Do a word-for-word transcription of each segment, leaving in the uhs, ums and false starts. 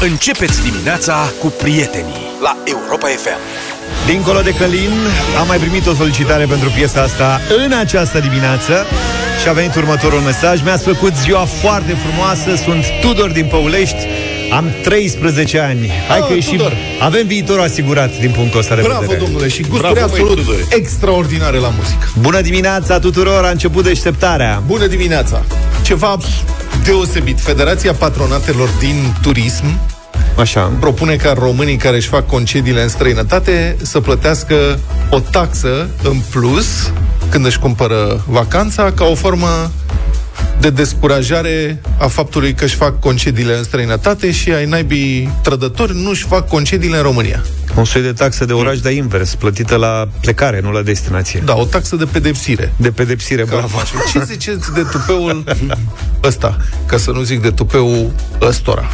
Începeți dimineața cu prietenii la Europa F M. Dincolo de Călin, am mai primit o solicitare pentru piesa asta în această dimineață și a venit următorul mesaj. Mi-ați făcut ziua foarte frumoasă, sunt Tudor din Păulești, am treisprezece ani. Hai ah, că ieșim, avem viitorul asigurat din punctul ăsta de vedere. Bravo, domnule, și gusturi absolut extraordinare la muzică. Bună dimineața tuturor, a început Deșteptarea. Bună dimineața. Ceva deosebit, Federația Patronatelor Din Turism așa propune ca românii care își fac concediile în străinătate să plătească o taxă în plus când își cumpără vacanța, ca o formă de descurajare a faptului că își fac concediile în străinătate și ai naibii trădători nu își fac concediile în România. Un soi de taxă de oraș, dar invers, plătită la plecare, nu la destinație. Da, o taxă de pedepsire. De pedepsire, bravo. Ce ziceți de tupeul ăsta? Ca să nu zic de tupeul ăstora.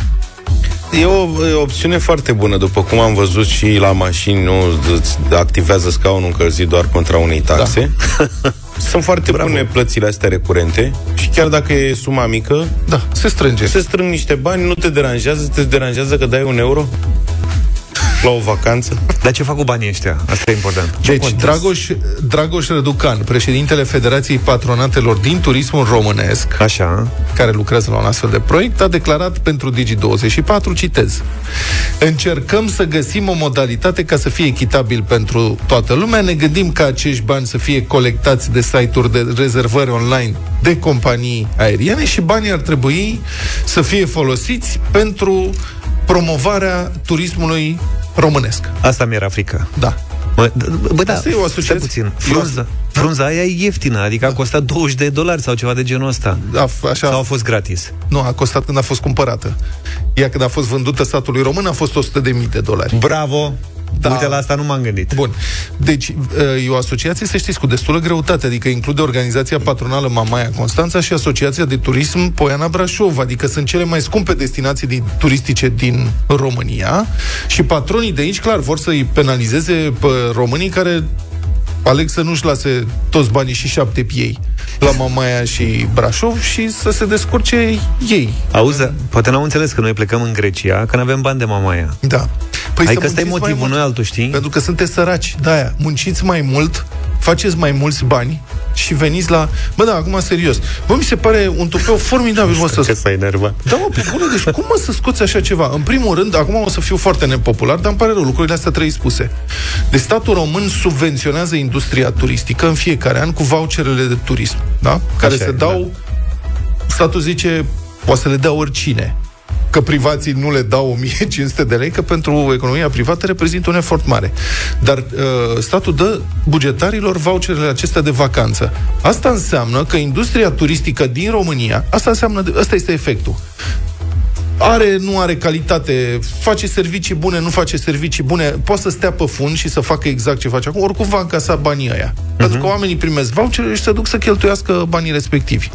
E o, e o opțiune foarte bună, după cum am văzut și la mașini, nu îți activează scaunul încălzit doar contra unei taxe. Da. Sunt foarte bravo. Bune plățile astea recurente și chiar dacă e suma mică, da, se strânge. Se strâng niște bani, nu te deranjează, te deranjează că dai un euro la o vacanță. Dar ce fac cu banii ăștia? Asta e important. Deci, Dragoș, Dragoș Răducan, președintele Federației Patronatelor Din Turismul Românesc, așa, care lucrează la un astfel de proiect, a declarat pentru Digi douăzeci și patru, citez: încercăm să găsim o modalitate ca să fie echitabil pentru toată lumea. Ne gândim ca acești bani să fie colectați de site-uri de rezervări online de companii aeriene și banii ar trebui să fie folosiți pentru promovarea turismului românesc. Asta mi-era frică. Da. Bă, bă da, stai puțin. Frunza, frunza aia e ieftină, adică a costat douăzeci de dolari sau ceva de genul ăsta. A, așa... Sau a fost gratis? Nu, a costat când a fost cumpărată. Ea când a fost vândută statului român a fost o sută de mii de dolari. Bravo! Da. Uite, la asta nu m-am gândit. Bun. Deci, e o asociație, să știți, cu destulă greutate. Adică include organizația patronală Mamaia Constanța și asociația de turism Poiana Brașov. Adică sunt cele mai scumpe destinații din, turistice din România. Și patronii de aici, clar, vor să-i penalizeze pe românii care aleg să nu-și lase toți banii și șapte piei la Mamaia și Brașov și să se descurce ei. Auzi, poate n-au înțeles că noi plecăm în Grecia, că n-avem bani de Mamaia. Da. Păi adică ăsta e motivul, nu altul, știi? Pentru că sunteți săraci, de-aia. Munciți mai mult, faceți mai mulți bani și veniți la... Bă, da, acum serios. Bă, mi se pare un tupeu formidabil. Mă, să... că s-a enervat. Da, mă, pe bună, deci cum mă să scoți așa ceva? În primul rând, acum o să fiu foarte nepopular, dar îmi pare rău, lucrurile astea trebuie spuse. Deci statul român subvenționează industria turistică în fiecare an cu voucherele de turism, da? Care așa se e, dau... Da. Statul zice, poate să le dea oricine, că privații nu le dau o mie cinci sute de lei, că pentru economia privată reprezintă un efort mare. Dar uh, statul dă bugetarilor voucherele acestea de vacanță. Asta înseamnă că industria turistică din România, asta înseamnă, ăsta este efectul. Are, nu are calitate, face servicii bune, nu face servicii bune, poate să stea pe fund și să facă exact ce face acum, oricum va încasa banii aia. Uh-huh. Pentru că oamenii primesc voucherele și se duc să cheltuiască banii respectivi.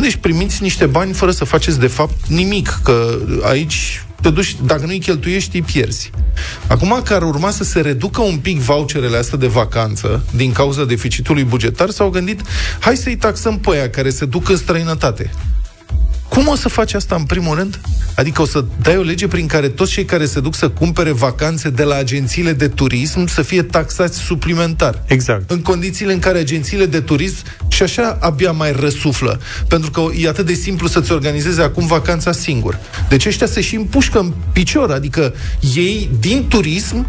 Deci primiți niște bani fără să faceți de fapt nimic, că aici te duci, dacă nu îi cheltuiești, îi pierzi. Acum că ar urma să se reducă un pic voucherele astea de vacanță din cauza deficitului bugetar, s-au gândit, hai să-i taxăm pe aia care se duc în străinătate. Cum o să faci asta în primul rând? Adică o să dai o lege prin care toți cei care se duc să cumpere vacanțe de la agențiile de turism să fie taxați suplimentar. Exact. În condițiile în care agențiile de turism și așa abia mai răsuflă. Pentru că e atât de simplu să-ți organizeze acum vacanța singur. Deci ăștia se și împușcă în picior. Adică ei din turism,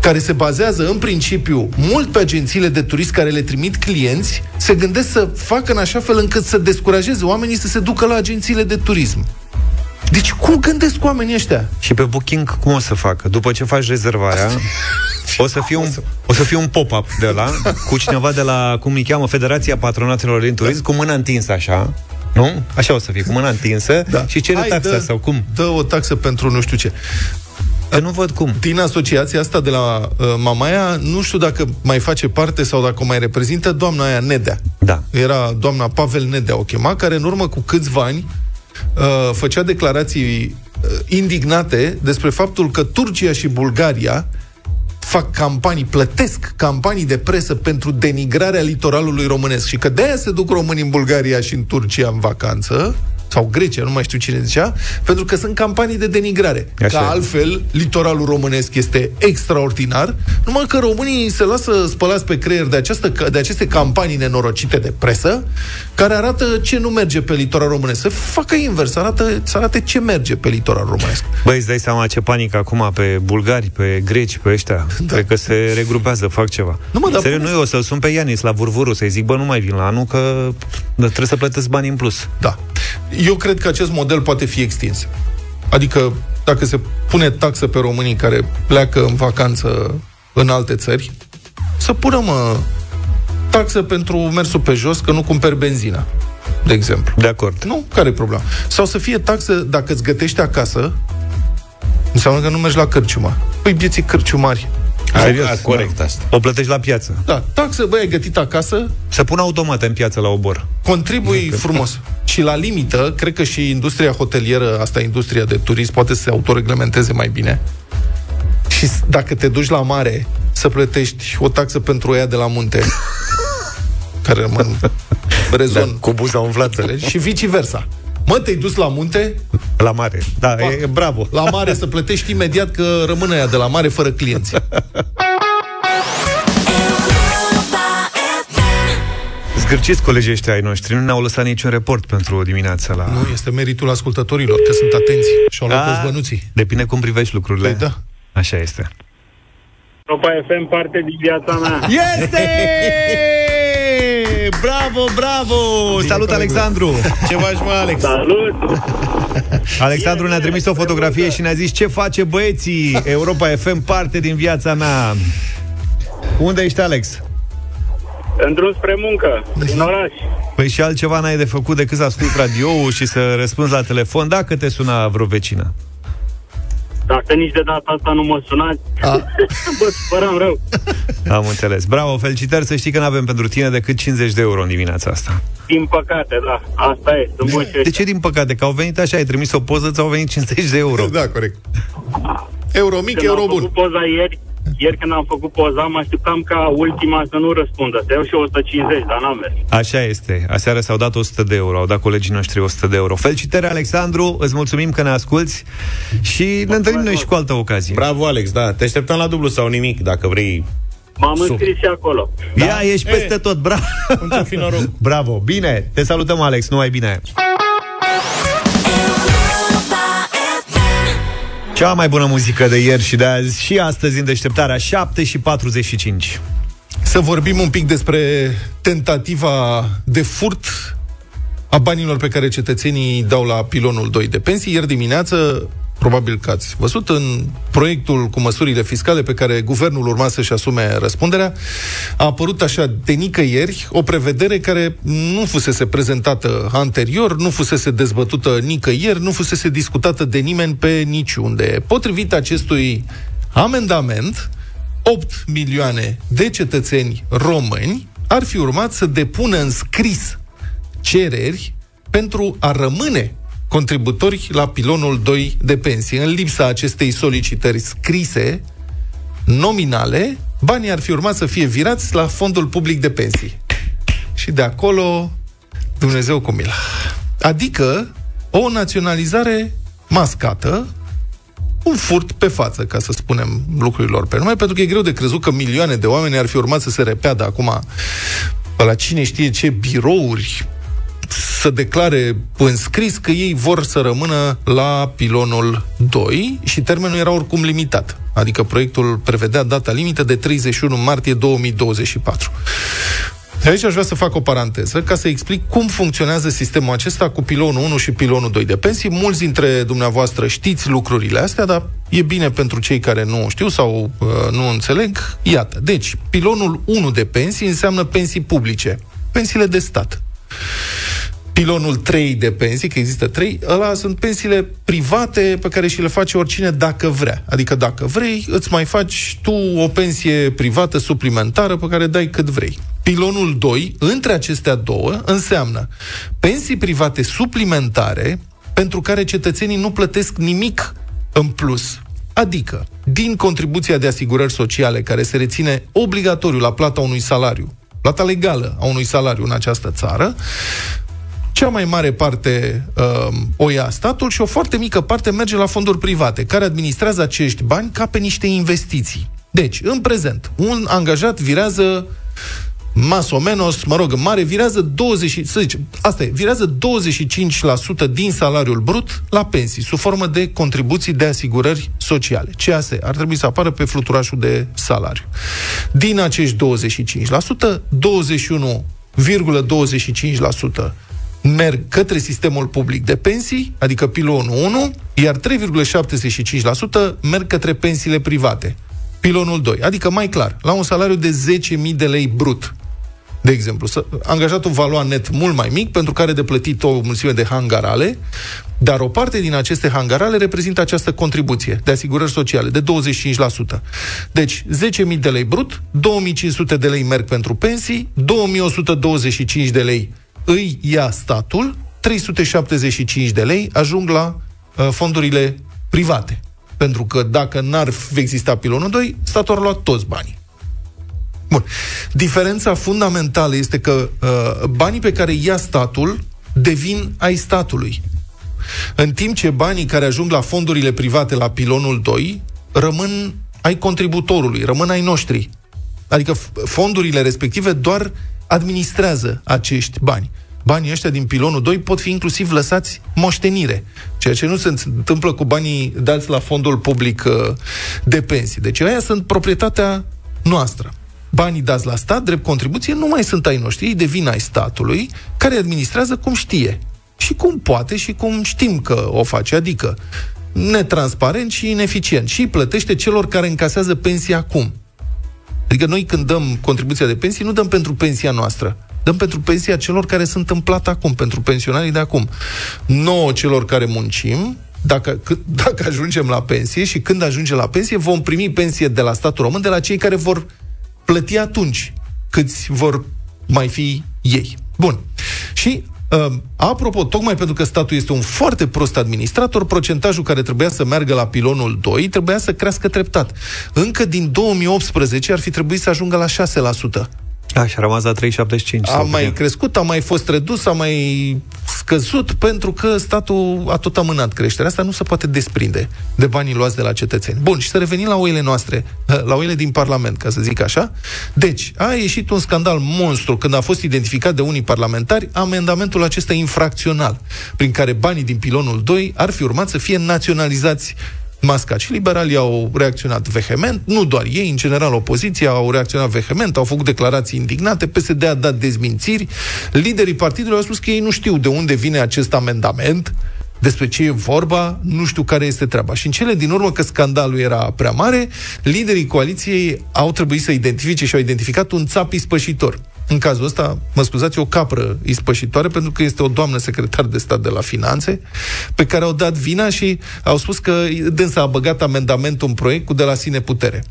care se bazează în principiu mult pe agențiile de turism care le trimit clienți, se gândesc să facă în așa fel încât să descurajeze oamenii să se ducă la agențiile de turism. Deci cum gândesc oamenii ăștia? Și pe Booking cum o să facă? După ce faci rezervarea, o să fie un, o să fie un pop-up de la cu cineva de la, cum îi cheamă, Federația Patronatelor Din Turism, cu mâna întinsă așa. Nu? Așa o să fie, cu mâna întinsă, da. Și cere taxa, dă, sau cum? Dă o taxă pentru nu știu ce. Nu văd cum. Din asociația asta de la uh, Mamaia, nu știu dacă mai face parte sau dacă o mai reprezintă doamna aia Nedea. Da. Era doamna Pavel Nedea, o chema, care în urmă cu câțiva ani uh, făcea declarații uh, indignate despre faptul că Turcia și Bulgaria fac campanii, plătesc campanii de presă pentru denigrarea litoralului românesc și că de-aia se duc românii în Bulgaria și în Turcia în vacanță, sau Grecia, nu mai știu cine zicea, pentru că sunt campanii de denigrare. Așa. Că altfel, litoralul românesc este extraordinar, numai că românii se lasă spălați pe creier de, această, de aceste campanii nenorocite de presă, care arată ce nu merge pe litoral românesc. Să facă invers, arată, să arate ce merge pe litoral românesc. Băi, îți dai seama ce panică acum pe bulgari, pe greci, pe ăștia. Da. Cred că se regrupează, fac ceva. Nu mă, dar... Serios, nu, eu o să-l sun pe Ianis la Vurvuru, să-i zic, bă, nu mai vin la anul, că trebuie să plătesc bani în plus. Da. Eu cred că acest model poate fi extins. Adică, dacă se pune taxă pe românii care pleacă în vacanță în alte țări, să punem mă, taxă pentru mersul pe jos, că nu cumperi benzina, de exemplu. De acord. Nu? Care-i problema? Sau să fie taxă dacă îți gătești acasă, înseamnă că nu mergi la cârciuma. Păi bieții cârciumari. Serios? Corect, da. Asta. O plătești la piață. Da, taxă, băi, ai gătit acasă. Se pun automate în piață la obor. Contribui nu, frumos. Și la limită, cred că și industria hotelieră, asta industria de turism, poate să se autoreglementeze mai bine. Și dacă te duci la mare, să plătești o taxă pentru ea de la munte, care rămân rezon da, cu buza umflată. Și viceversa. Mă, te-ai dus la munte? La mare, da, ba, e bravo. La mare să plătești imediat că rămâne aia de la mare fără clienți. Zgârciți colegii ăștia ai noștri, nu ne-au lăsat niciun report pentru dimineața la... Nu, este meritul ascultătorilor, că sunt atenți și-au luat toți bănuții. Depinde cum privești lucrurile. Păi da. Așa este. Europa F M, parte din viața mea. Este! Bravo, bravo! Bine, salut, bine, Alexandru! Bine. Ce faci, mă, Alex? Salut! Alexandru ne-a trimis o fotografie și ne-a zis: ce face, băieții? Europa F M, parte din viața mea. Unde ești, Alex? În drum spre muncă, în oraș. Păi și altceva n-ai de făcut decât să asculti radio-ul și să răspunzi la telefon dacă te suna vreo vecină. Dacă nici de data asta nu mă sunați, bă, spăram rău. Am înțeles. Bravo, felicitări, să știi că n-avem pentru tine decât cincizeci de euro în dimineața asta. Din păcate, da, asta e. De, de ce din păcate? Că au venit așa, ai trimis o poză, ți-au venit cincizeci de euro. Da, corect. Euro mic, când euro bun. Când am făcut poza ieri, ieri când am făcut poza, mă așteptam ca ultima să nu răspundă. Să iau și o sută cincizeci, dar n-am mers. Așa este. Aseară s-au dat o sută de euro, au dat colegii noștri o sută de euro. Felicitări, Alexandru, îți mulțumim că ne asculți și mulțumim, ne întâlnim noi și cu altă ocazie. Bravo, Alex, da. Te așteptăm la dublu sau nimic, dacă vrei. M-am înscris și acolo. Da? Ia, ești peste e, tot, bravo. Bravo, bine, te salutăm, Alex, numai bine. Cea mai bună muzică de ieri și de azi și astăzi în Deșteptarea. Șapte și patruzeci și cinci. Să vorbim un pic despre tentativa de furt a banilor pe care cetățenii dau la pilonul doi de pensii. Ieri dimineață, probabil că ați văzut în proiectul cu măsurile fiscale pe care guvernul urma să-și asume răspunderea, a apărut așa de nicăieri o prevedere care nu fusese prezentată anterior, nu fusese dezbătută nicăieri, nu fusese discutată de nimeni pe niciunde. Potrivit acestui amendament, opt milioane de cetățeni români ar fi urmat să depună în scris cereri pentru a rămâne contributori la pilonul doi de pensie. În lipsa acestei solicitări scrise, nominale, banii ar fi urmat să fie virați la fondul public de pensii. Și de acolo, Dumnezeu cu mila. Adică, o naționalizare mascată, un furt pe față, ca să spunem lucrurilor pe nume, pentru că e greu de crezut că milioane de oameni ar fi urmat să se repeadă acum la cine știe ce birouri să declare în scris că ei vor să rămână la pilonul doi și termenul era oricum limitat. Adică proiectul prevedea data limită de treizeci și unu martie două mii douăzeci și patru. De aici aș vrea să fac o paranteză ca să explic cum funcționează sistemul acesta cu pilonul unu și pilonul doi de pensii. Mulți dintre dumneavoastră știți lucrurile astea, dar e bine pentru cei care nu știu sau uh, nu înțeleg. Iată, deci, pilonul unu de pensii înseamnă pensii publice, pensiile de stat. Pilonul trei de pensii, că există trei, ăla sunt pensiile private pe care și le face oricine dacă vrea. Adică dacă vrei, îți mai faci tu o pensie privată suplimentară pe care dai cât vrei. Pilonul doi, între acestea două, înseamnă pensii private suplimentare pentru care cetățenii nu plătesc nimic în plus. Adică, din contribuția de asigurări sociale care se reține obligatoriu la plata unui salariu, plata legală a unui salariu în această țară, cea mai mare parte um, o ia statul și o foarte mică parte merge la fonduri private, care administrează acești bani ca pe niște investiții. Deci, în prezent, un angajat virează mas o menos, mă rog, mare, virează douăzeci, să zice, asta e, virează douăzeci și cinci la sută din salariul brut la pensii, sub formă de contribuții de asigurări sociale. C S ar trebui să apară pe fluturașul de salariu. Din acești douăzeci și cinci la sută, douăzeci și unu virgulă douăzeci și cinci la sută merg către sistemul public de pensii, adică pilonul unu, iar trei virgulă șaptezeci și cinci la sută merg către pensiile private, pilonul doi. Adică, mai clar, la un salariu de zece mii de lei brut, de exemplu, angajatul va lua net mult mai mic, pentru care de plătit o mulțime de hangarale, dar o parte din aceste hangarale reprezintă această contribuție de asigurări sociale, de douăzeci și cinci la sută. Deci, zece mii de lei brut, două mii cinci sute de lei merg pentru pensii, două mii o sută douăzeci și cinci de lei îi ia statul, trei sute șaptezeci și cinci de lei ajung la uh, fondurile private. Pentru că dacă n-ar exista pilonul doi, statul ar lua toți banii. Bun. Diferența fundamentală este că uh, banii pe care ia statul devin ai statului, în timp ce banii care ajung la fondurile private, la pilonul doi, rămân ai contributorului, rămân ai noștri. Adică fondurile respective doar administrează acești bani. Banii ăștia din pilonul doi pot fi inclusiv lăsați moștenire, ceea ce nu se întâmplă cu banii dați la fondul public de pensii. Deci aia sunt proprietatea noastră. Banii dați la stat, drept contribuție, nu mai sunt ai noștri, ei devin ai statului, care administrează cum știe și cum poate și cum știm că o face, adică netransparent și ineficient, și plătește celor care încasează pensia acum. Adică noi, când dăm contribuția de pensii, nu dăm pentru pensia noastră, dăm pentru pensia celor care sunt în plată acum, pentru pensionarii de acum. Nouă celor care muncim, dacă, dacă ajungem la pensie, și când ajungem la pensie, vom primi pensie de la statul român, de la cei care vor plăti atunci, câți vor mai fi ei. Bun. Și, apropo, tocmai pentru că statul este un foarte prost administrator, procentajul care trebuia să meargă la pilonul doi trebuia să crească treptat. Încă din două mii optsprezece ar fi trebuit să ajungă la șase la sută. Da, și a rămas la trei virgulă șaptezeci și cinci. A mai ea. crescut, a mai fost redus, a mai scăzut, pentru că statul a tot amânat creșterea. Asta nu se poate desprinde de banii luați de la cetățeni. Bun, și să revenim la oile noastre, la oile din Parlament, ca să zic așa. Deci, a ieșit un scandal monstru când a fost identificat de unii parlamentari amendamentul acesta infracțional, prin care banii din pilonul doi ar fi urmat să fie naționalizați mascaci. Liberalii au reacționat vehement, nu doar ei, în general opoziția au reacționat vehement, au făcut declarații indignate, P S D a dat dezmințiri, liderii partidului au spus că ei nu știu de unde vine acest amendament, despre ce e vorba, nu știu care este treaba. Și în cele din urmă, că scandalul era prea mare, liderii coaliției au trebuit să identifice și au identificat un țap ispășitor. În cazul ăsta, mă scuzați, o capră ispășitoare, pentru că este o doamnă secretar de stat de la Finanțe, pe care au dat vina și au spus că dânsa a băgat amendamentul în proiect cu de la sine putere.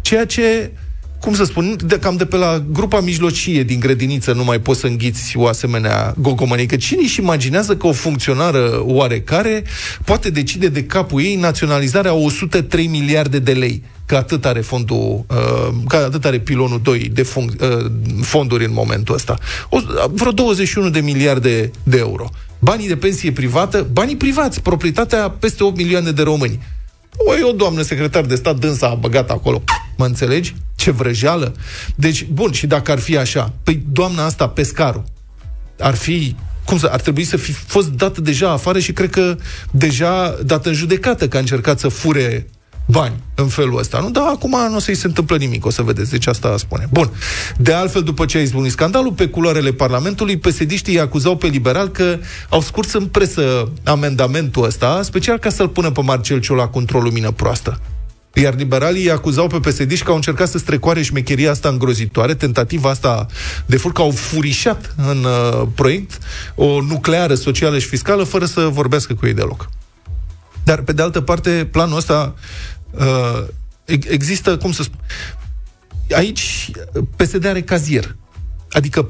Ceea ce, cum să spun, de, cam de pe la grupa mijlocie din grădiniță nu mai poți să înghiți o asemenea gogomănie, că cine își imaginează că o funcționară oarecare poate decide de capul ei naționalizarea o sută trei miliarde de lei, că atât are fondul, uh, că atât are pilonul doi de func- uh, fonduri în momentul ăsta. O, vreo douăzeci și unu de miliarde de euro. Banii de pensie privată, banii privați, proprietatea peste opt milioane de români. O, o doamnă secretar de stat, dânsa a băgat acolo. Mă înțelegi? Ce vrăjeală! Deci, bun, și dacă ar fi așa, păi doamna asta, pescarul, ar fi... Cum să, ar trebui să fi fost dată deja afară și cred că deja dată în judecată că a încercat să fure bani în felul ăsta, nu? Dar acum nu o să-i se întâmplă nimic, o să vedeți, deci asta spune. Bun, de altfel, după ce a izbucnit scandalul, pe culoarele Parlamentului, P S D-știi îi acuzau pe liberal că au scurs în presă amendamentul ăsta, special ca să-l pună pe Marcel Ciolacu într-o lumină proastă. Iar liberalii îi acuzau pe P S D-ști că au încercat să strecoare șmecheria asta îngrozitoare, tentativa asta de furt, că au furișat în uh, proiect o nucleară socială și fiscală, fără să vorbească cu ei deloc. Dar, pe de altă parte, planul ăsta uh, există, cum să spun... Aici P S D are cazier. Adică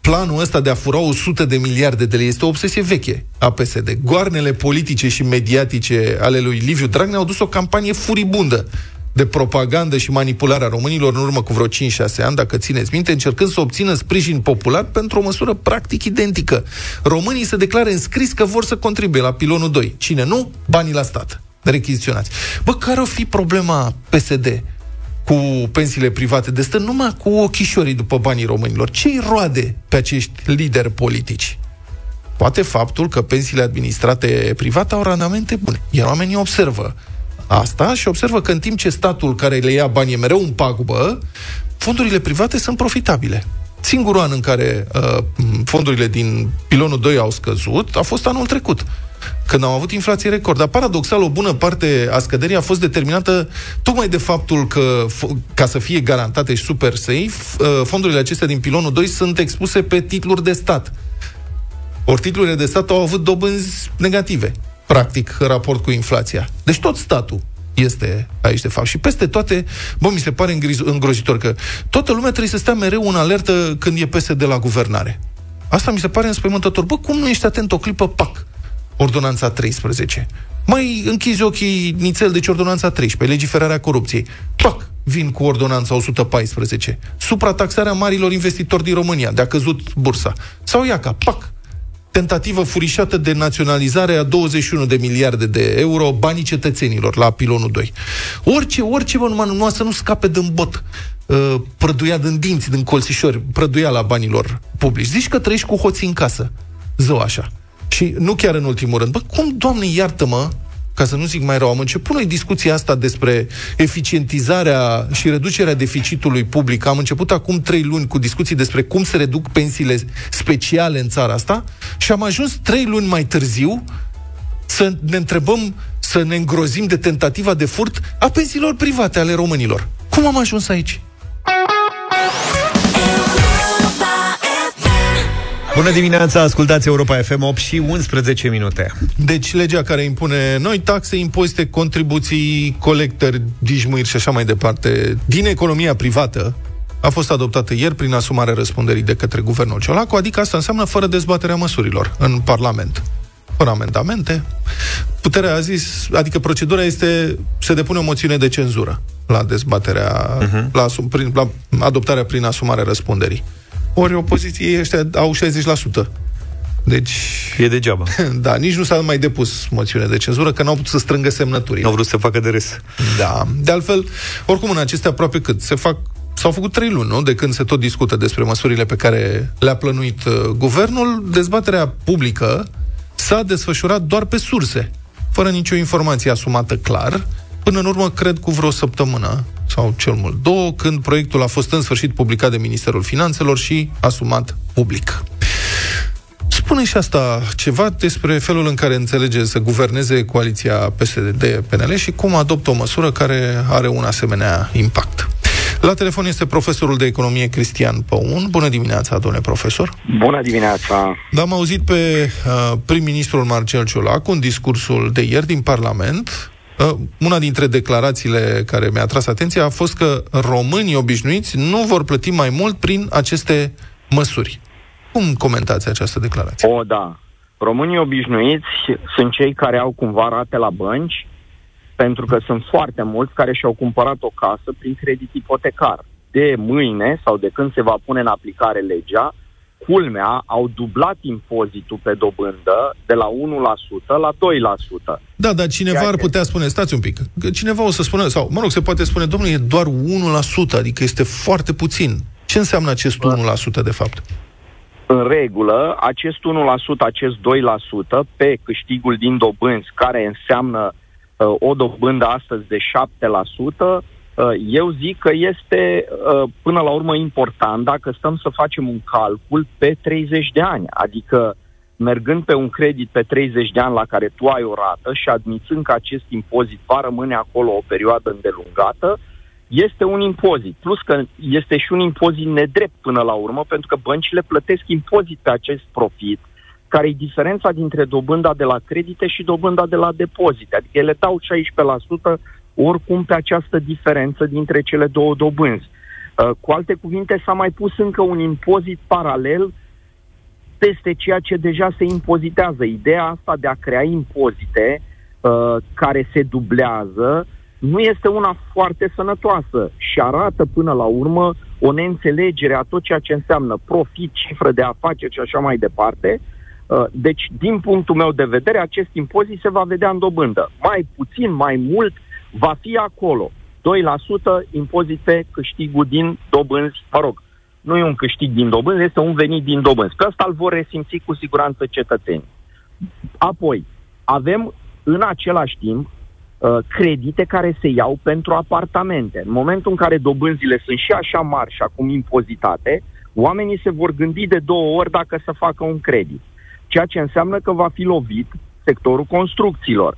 planul ăsta de a fura o sută de miliarde de lei este o obsesie veche a P S D. Goarnele politice și mediatice ale lui Liviu Dragnea au dus o campanie furibundă de propagandă și manipularea românilor în urmă cu vreo cinci șase ani, dacă țineți minte, încercând să obțină sprijin popular pentru o măsură practic identică. Românii se declară înscris că vor să contribuie la pilonul doi. Cine nu, banii la stat, rechiziționați. Bă, care o fi problema P S D cu pensiile private de stat? Numai cu ochișorii după banii românilor. Ce-i roade pe acești lideri politici? Poate faptul că pensiile administrate private au randamente bune. Iar oamenii observă asta și observă că în timp ce statul care le ia bani e mereu în pagubă, fondurile private sunt profitabile. Singurul an în care uh, fondurile din pilonul doi au scăzut a fost anul trecut, când am avut inflație record. Dar paradoxal, o bună parte a scăderii a fost determinată tocmai de faptul că, ca să fie garantate și super safe, fondurile acestea din pilonul doi sunt expuse pe titluri de stat. Ori titlurile de stat au avut dobânzi negative, practic, în raport cu inflația. Deci tot statul este aici, de fapt. Și peste toate, bă, mi se pare îngrozitor că toată lumea trebuie să stea mereu în alertă când e P S D la guvernare. Asta mi se pare înspăimântător. Bă, cum nu ești atent o clipă, pac, Ordonanța treisprezece. Mai închizi ochii nițel, deci Ordonanța treisprezece, legiferarea corupției. Pac, vin cu Ordonanța o sută paisprezece. Suprataxarea marilor investitori din România, de-a căzut bursa. Sau iaca, pac, tentativă furișată de naționalizare a douăzeci și unu de miliarde de euro, banii cetățenilor la pilonul doi. Orice, orice, bă, numai, numai să nu scape din bot, uh, prăduia din dinți, din colțișori, prăduia la banilor publici. Zici că trăiești cu hoții în casă. Zău așa. Și nu chiar în ultimul rând. Bă, cum, Doamne, iartă-mă, ca să nu zic mai rău, am început noi discuția asta despre eficientizarea și reducerea deficitului public. Am început acum trei luni cu discuții despre cum se reduc pensiile speciale în țara asta și am ajuns trei luni mai târziu să ne întrebăm, să ne îngrozim de tentativa de furt a pensiilor private ale românilor. Cum am ajuns aici? Bună dimineața, ascultați Europa F M, opt și unsprezece minute. Deci legea care impune noi taxe, impozite, contribuții, colectări, dijmuiri și așa mai departe din economia privată a fost adoptată ieri prin asumarea răspunderii de către guvernul Ciolacu, adică asta înseamnă fără dezbaterea măsurilor în Parlament, fără amendamente. Puterea a zis, adică procedura este, se depune o moțiune de cenzură la dezbaterea, uh-huh. la, asum, prin, la adoptarea prin asumarea răspunderii. Ori opoziție ăștia au șaizeci la sută. Deci... e degeaba. Da, nici nu s-a mai depus moțiune de cenzură, că n-au putut să strângă semnăturile. N-au vrut să facă de res. Da. De altfel, oricum în acestea aproape cât se fac, s-au făcut trei luni, nu? De când se tot discută despre măsurile pe care le-a plănuit uh, guvernul, dezbaterea publică s-a desfășurat doar pe surse, fără nicio informație asumată clar, până în urmă, cred, cu vreo săptămână sau cel mult două, când proiectul a fost în sfârșit publicat de Ministerul Finanțelor și asumat public. Spune și asta ceva despre felul în care înțelege să guverneze coaliția P S D P N L și cum adoptă o măsură care are un asemenea impact. La telefon este profesorul de economie Cristian Păun. Bună dimineața, domnule profesor! Bună dimineața! L-am auzit pe uh, prim-ministrul Marcel Ciolacu în discursul de ieri din Parlament. Una dintre declarațiile care mi-a atras atenția a fost că românii obișnuiți nu vor plăti mai mult prin aceste măsuri. Cum comentați această declarație? O, da. Românii obișnuiți sunt cei care au cumva rate la bănci, pentru că sunt foarte mulți care și-au cumpărat o casă prin credit ipotecar. De mâine, sau de când se va pune în aplicare legea, culmea, au dublat impozitul pe dobândă de la unu la sută la doi la sută. Da, dar cineva ar putea spune, stați un pic, cineva o să spună, sau, mă rog, se poate spune, domnule, e doar unu la sută, adică este foarte puțin. Ce înseamnă acest unu la sută de fapt? În regulă, acest unu la sută, acest doi la sută pe câștigul din dobânzi, care înseamnă uh, o dobândă astăzi de șapte la sută, eu zic că este până la urmă important dacă stăm să facem un calcul pe treizeci de ani, adică mergând pe un credit pe treizeci de ani la care tu ai o rată și admițând că acest impozit va rămâne acolo o perioadă îndelungată, este un impozit, plus că este și un impozit nedrept până la urmă, pentru că băncile plătesc impozit pe acest profit, care e diferența dintre dobânda de la credite și dobânda de la depozite, adică ele dau șaisprezece la sută oricum pe această diferență dintre cele două dobânzi. Cu alte cuvinte, s-a mai pus încă un impozit paralel peste ceea ce deja se impozitează. Ideea asta de a crea impozite uh, care se dublează nu este una foarte sănătoasă și arată până la urmă o neînțelegere a tot ceea ce înseamnă profit, cifră de afaceri și așa mai departe. Deci, din punctul meu de vedere, acest impozit se va vedea în dobândă. Mai puțin, mai mult, va fi acolo. doi la sută impozit pe câștigul din dobânzi. Mă rog, nu e un câștig din dobânzi, este un venit din dobânzi. Pe asta îl vor resimți cu siguranță cetățenii. Apoi, avem în același timp credite care se iau pentru apartamente. În momentul în care dobânzile sunt și așa mari și acum impozitate, oamenii se vor gândi de două ori dacă să facă un credit. Ceea ce înseamnă că va fi lovit sectorul construcțiilor.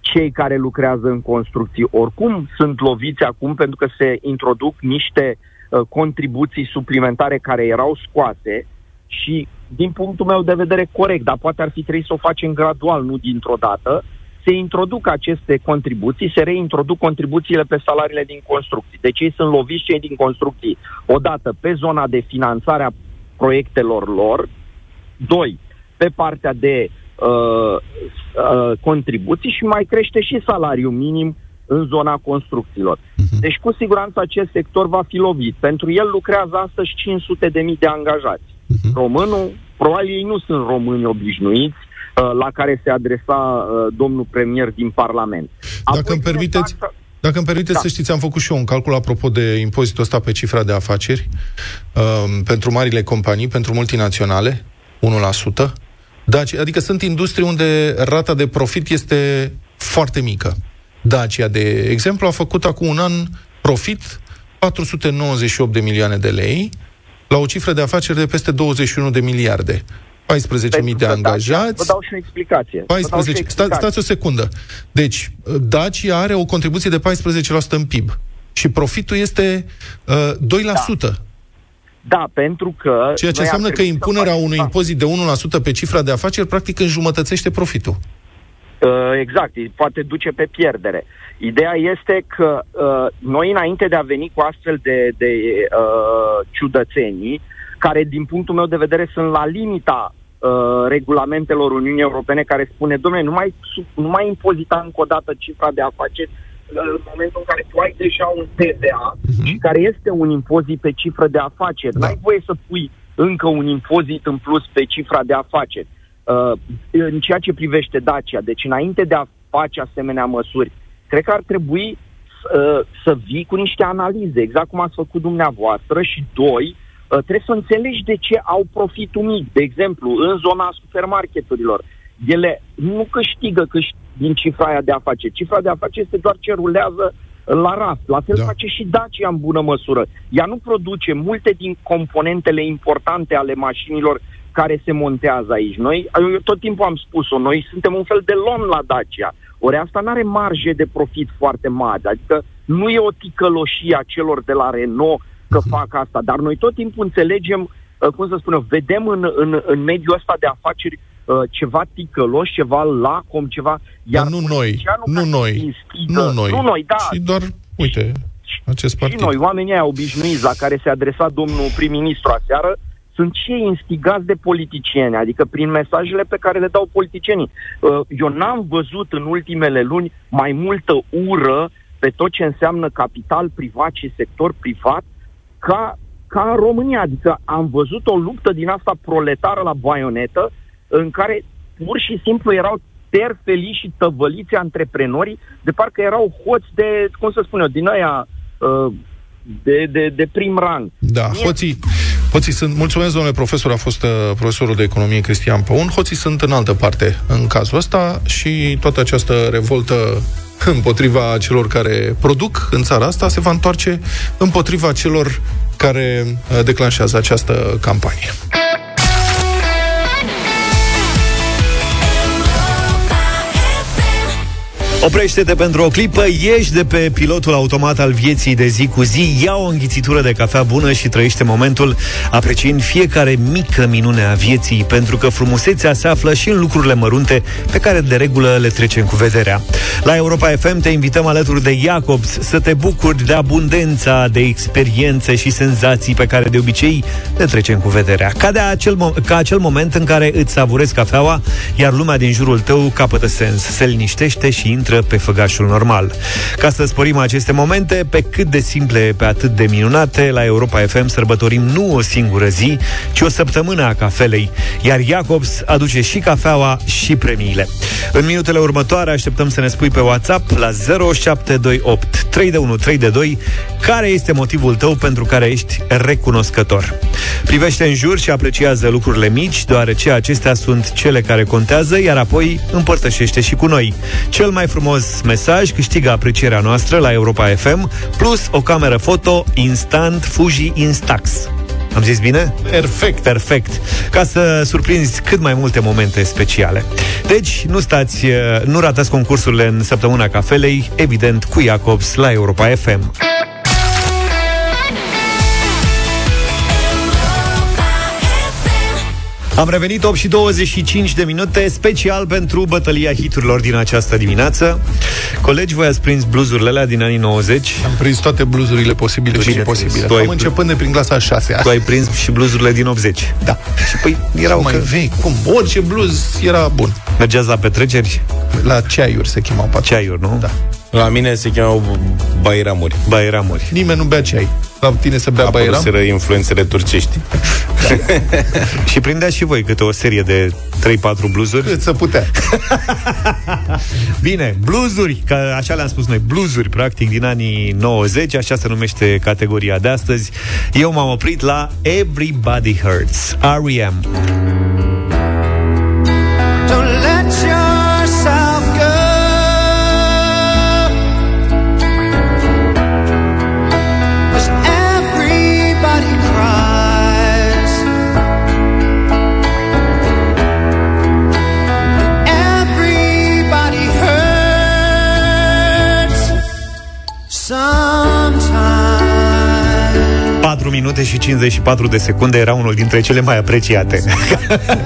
Cei care lucrează în construcții oricum sunt loviți acum pentru că se introduc niște uh, contribuții suplimentare care erau scoase și, din punctul meu de vedere, corect, dar poate ar fi trebuit să o facem gradual, nu dintr-o dată, se introduc aceste contribuții, se reintroduc contribuțiile pe salariile din construcții. Deci ei sunt loviți, cei din construcții, odată pe zona de finanțare a proiectelor lor, doi, pe partea de uh, uh, contribuții și mai crește și salariul minim în zona construcțiilor. Deci cu siguranță acest sector va fi lovit. Pentru el lucrează astăzi cinci sute de mii de angajați. Românul, probabil ei nu sunt români obișnuiți, uh, la care se adresa uh, domnul premier din Parlament. Apoi, dacă îmi permiteți... Taxa... Dacă îmi permiteți da. să știți, am făcut și eu un calcul apropo de impozitul ăsta pe cifra de afaceri uh, pentru marile companii, pentru multinaționale, unu la sută. Dacia, adică sunt industrii unde rata de profit este foarte mică. Dacia, de exemplu, a făcut acum un an profit patru sute nouăzeci și opt de milioane de lei la o cifră de afaceri de peste douăzeci și unu de miliarde. paisprezece mii de angajați. Vă dau și o explicație. paisprezece Sta, stați o secundă. Deci, Dacia are o contribuție de paisprezece la sută în P I B și profitul este uh, doi la sută. Da. Da, pentru că... Ceea ce înseamnă că impunerea faci, unui da. impozit de unu la sută pe cifra de afaceri, practic, înjumătățește profitul. Exact, poate duce pe pierdere. Ideea este că noi, înainte de a veni cu astfel de, de uh, ciudățenii, care, din punctul meu de vedere, sunt la limita uh, regulamentelor Uniunii Europene, care spune, dom'le, nu mai, nu mai impozita încă o dată cifra de afaceri, în momentul în care tu ai deja un T V A uh-huh. și care este un impozit pe cifră de afaceri. Da. N-ai voie să pui încă un impozit în plus pe cifra de afaceri. Uh, în ceea ce privește Dacia, deci înainte de a face asemenea măsuri, cred că ar trebui uh, să vii cu niște analize, exact cum ați făcut dumneavoastră și doi, uh, trebuie să înțelegi de ce au profitul mic. De exemplu, în zona supermarketurilor, ele nu câștigă câștig din cifra aia de afaceri. Cifra de afaceri este doar ce rulează la raft. La fel da. face și Dacia în bună măsură. Ea nu produce multe din componentele importante ale mașinilor care se montează aici. Noi, eu tot timpul am spus-o, noi suntem un fel de lom la Dacia. Ori asta nu are marje de profit foarte mare. Adică nu e o ticăloșie a celor de la Renault că fac asta. Dar noi tot timpul înțelegem, cum să spunem, vedem în, în, în mediul ăsta de afaceri ceva ticăloș, ceva lacom, ceva... Iar nu noi, nu noi, nu noi, nu noi, da. Și doar, uite, acest partid. Și noi, oamenii aia obișnuiți la care se adresa domnul prim-ministru aseară, sunt cei instigați de politicieni, adică prin mesajele pe care le dau politicienii. Eu n-am văzut în ultimele luni mai multă ură pe tot ce înseamnă capital privat și sector privat ca, ca în România. Adică am văzut o luptă din asta proletară la baionetă în care pur și simplu erau terfeliți și tăvăliți antreprenorii, de parcă erau hoți de, cum să spun eu, din aia de, de, de prim rang. Da, Mie... hoții, hoții sunt, mulțumesc domnule profesor, a fost uh, profesorul de economie Cristian Păun, hoții sunt în altă parte în cazul ăsta și toată această revoltă împotriva celor care produc în țara asta se va întoarce împotriva celor care uh, declanșează această campanie. Oprește-te pentru o clipă, ieși de pe pilotul automat al vieții de zi cu zi, ia o înghițitură de cafea bună și trăiește momentul, apreciind fiecare mică minune a vieții, pentru că frumusețea se află și în lucrurile mărunte pe care de regulă le trecem cu vederea. La Europa F M te invităm alături de Iacobs să te bucuri de abundența de experiențe și senzații pe care de obicei le trecem cu vederea. Ca, de acel, mo- ca acel moment în care îți savurezi cafeaua, iar lumea din jurul tău capătă sens, se liniștește și intră intră pe făgașul normal. Ca să sporim aceste momente, pe cât de simple, pe atât de minunate, la Europa F M sărbătorim nu o singură zi, ci o săptămână a cafelei, iar Jacobs aduce și cafeaua și premiile. În minutele următoare așteptăm să ne spui pe WhatsApp la zero șapte doi opt trei unu trei doi care este motivul tău pentru care ești recunoscător. Privește în jur și apreciază lucrurile mici, deoarece acestea sunt cele care contează, iar apoi împărtășește și cu noi. Cel mai frumos mesaj câștigă aprecierea noastră la Europa F M, plus o cameră foto instant Fuji Instax. Am zis bine? Perfect! Perfect! Ca să surprinzi cât mai multe momente speciale. Deci, nu stați, nu ratați concursurile în săptămâna cafelei, evident cu Jacobs la Europa F M. Am revenit, opt și douăzeci și cinci de minute, special pentru bătălia hiturilor din această dimineață. Colegi, voi ați prins bluzurile alea din anii nouăzeci? Am prins toate bluzurile posibile și imposibile. Am începând de prin clasa a șasea. Tu ai prins și bluzurile din optzeci? Da. Și păi erau mai că... vechi, cum? Orice bluz era bun. Mergeați la petreceri? La ceaiuri se chemau patru. Ceaiuri, nu? Da. La mine se chemau bairamuri. Bairamuri. Nimeni nu bea ceai. La tine se bea bairam? Apăruseră influențele turcești. Da. Și prindea și voi câte o serie de trei patru bluzuri. Cât să putea. Bine, bluzuri, că așa le-am spus noi, bluzuri, practic, din anii nouăzeci, așa se numește categoria de astăzi. Eu m-am oprit la Everybody Hurts, R E M. patru minute și cincizeci și patru de secunde era unul dintre cele mai apreciate.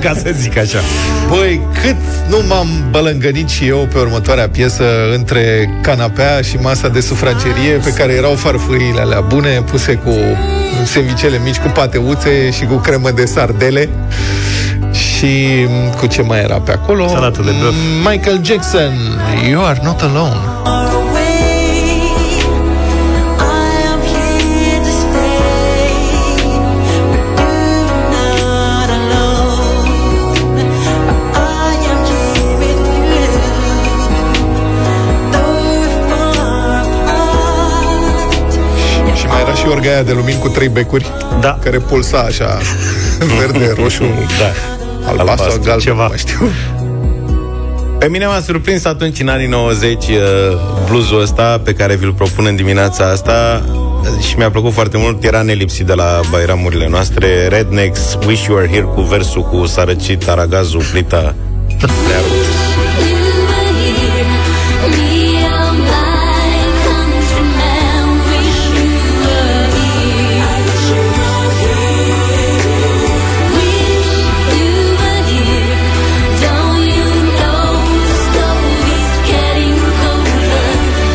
Ca să zic așa. Băi, cât nu m-am bălângănit și eu pe următoarea piesă între canapea și masa de sufragerie, pe care erau farfuriile alea bune, puse cu sandvișele mici, cu pateuțe și cu cremă de sardele. Și cu ce mai era pe acolo? Salată de băf. Michael Jackson, You Are Not Alone. Orga aia de lumini cu trei becuri, da. Care pulsa așa, verde, roșu, da. Albastru, albastru, galben, ceva. Știu. Pe mine m-a surprins atunci, în anii nouăzeci, bluzul ăsta pe care vi-l propun în dimineața asta și mi-a plăcut foarte mult. Era nelipsit de la bairamurile noastre. Rednecks, Wish You Were Here, cu versul cu sărăcit, aragazul, plita.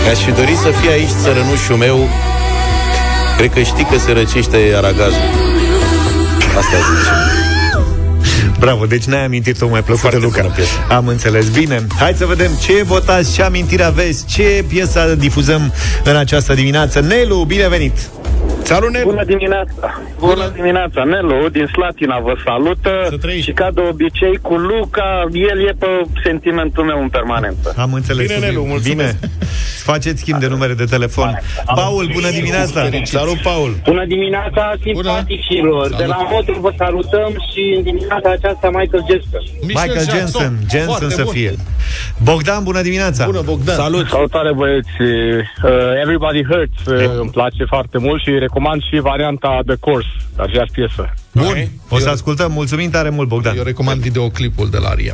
Mi-aș fi dorit să fie aici țărănușul meu. Cred că știi că se răcește aragazul. Asta zice. Bravo, deci n-ai amintit o mai plăcută, Luca. Am înțeles, bine. Hai să vedem ce votați, ce amintire aveți, ce piesă difuzăm în această dimineață. Nelu, bine venit! Salut, Nelu! Bună dimineața! Bună dimineața, Nelu, din Slatina vă salută și ca de obicei cu Luca, el e pe sentimentul meu în permanență. Am înțeles. Bine, Nelu, mulțumesc! Bine. Faceți schimb de numere de telefon. Paul, bună dimineața! Salut, Paul! Bună dimineața, simpaticilor! De la Motul vă salutăm și în dimineața aceasta Michael Jackson. Michael Jackson, Jackson să fie. Bogdan, bună dimineața! Bună, Bogdan! Salut! Salutare, băieți! Uh, Everybody Hurts uh, yeah. Îmi place foarte mult și recomand și varianta The Course, aceeași piesă. Bun, okay. O să ascultăm. Mulțumim tare mult, Bogdan! Eu recomand videoclipul de la Aria.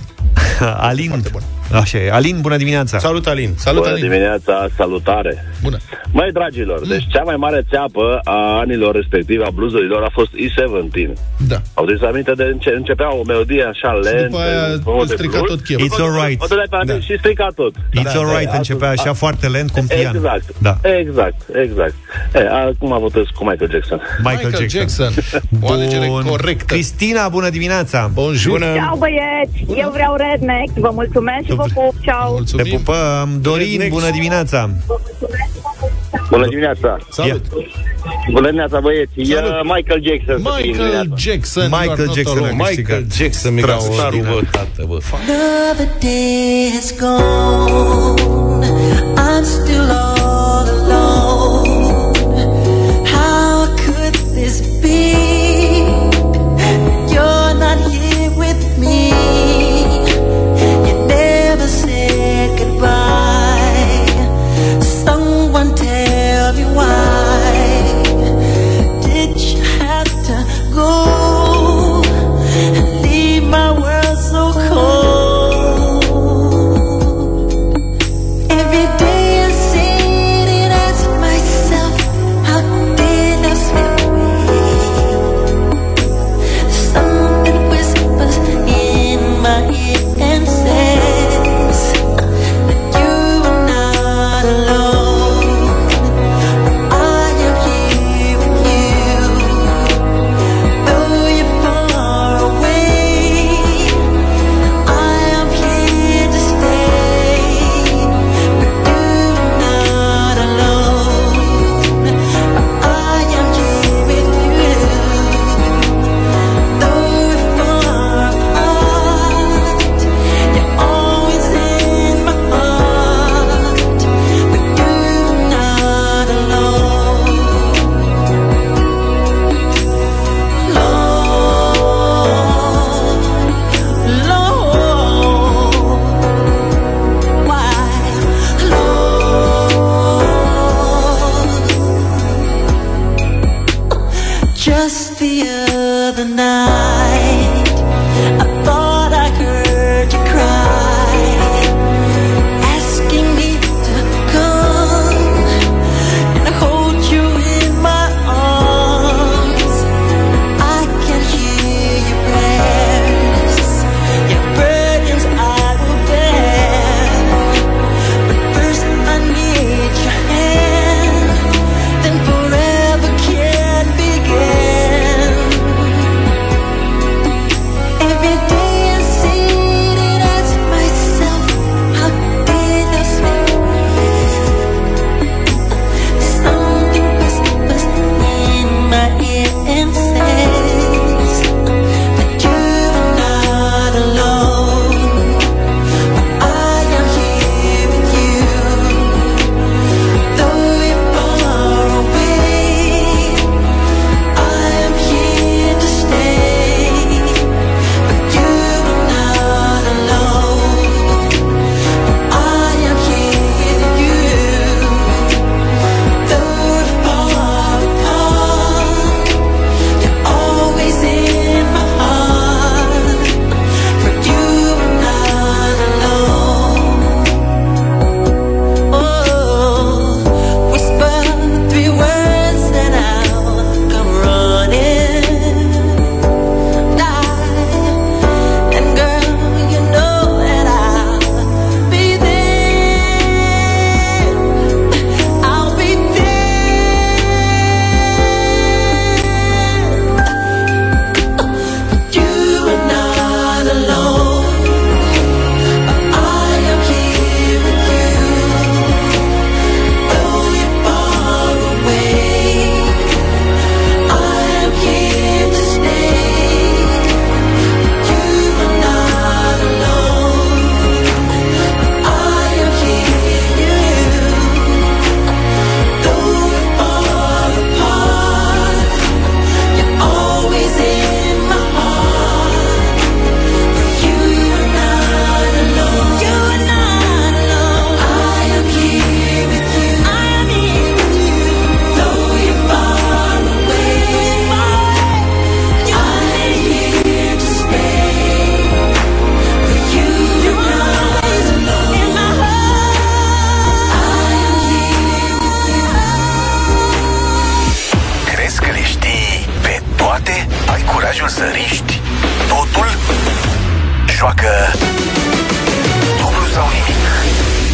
Alin, bun. Așa e. Alin, bună dimineața! Salut, Alin! Salut, bună Alin. Dimineața, salutare! Bună! Măi, dragilor, mm. deci cea mai mare țeapă a anilor respective, a bluzurilor, a fost E șaptesprezece. Da. Au zis aminte de înce- începea o melodie așa lentă. După aia strica tot cheful. It's alright. Da. Și strica tot. It's da, alright, începea așa a... foarte lent, cum pian. Exact, da. exact, exact. E, acum votez cu Michael Jackson. Michael, Michael Jackson. O alegere corectă. Cristina, bună dimineața! Bună! Ciao, băieți! Eu vreau redneck, vă mulțumesc. vă pup, ceau. Mulțumim. Te pupăm. Dorin, bună dimineața. Bună dimineața. Salut. Bună dimineața, băieți. Michael Jackson. Michael Jackson. Michael Jackson. Michael Jackson. Michael Jackson. Another day has gone. I'm still all alone. How could this be? You're not here with me. You never said goodbye. Someone tell me why. Did you have to go and leave my world so cold?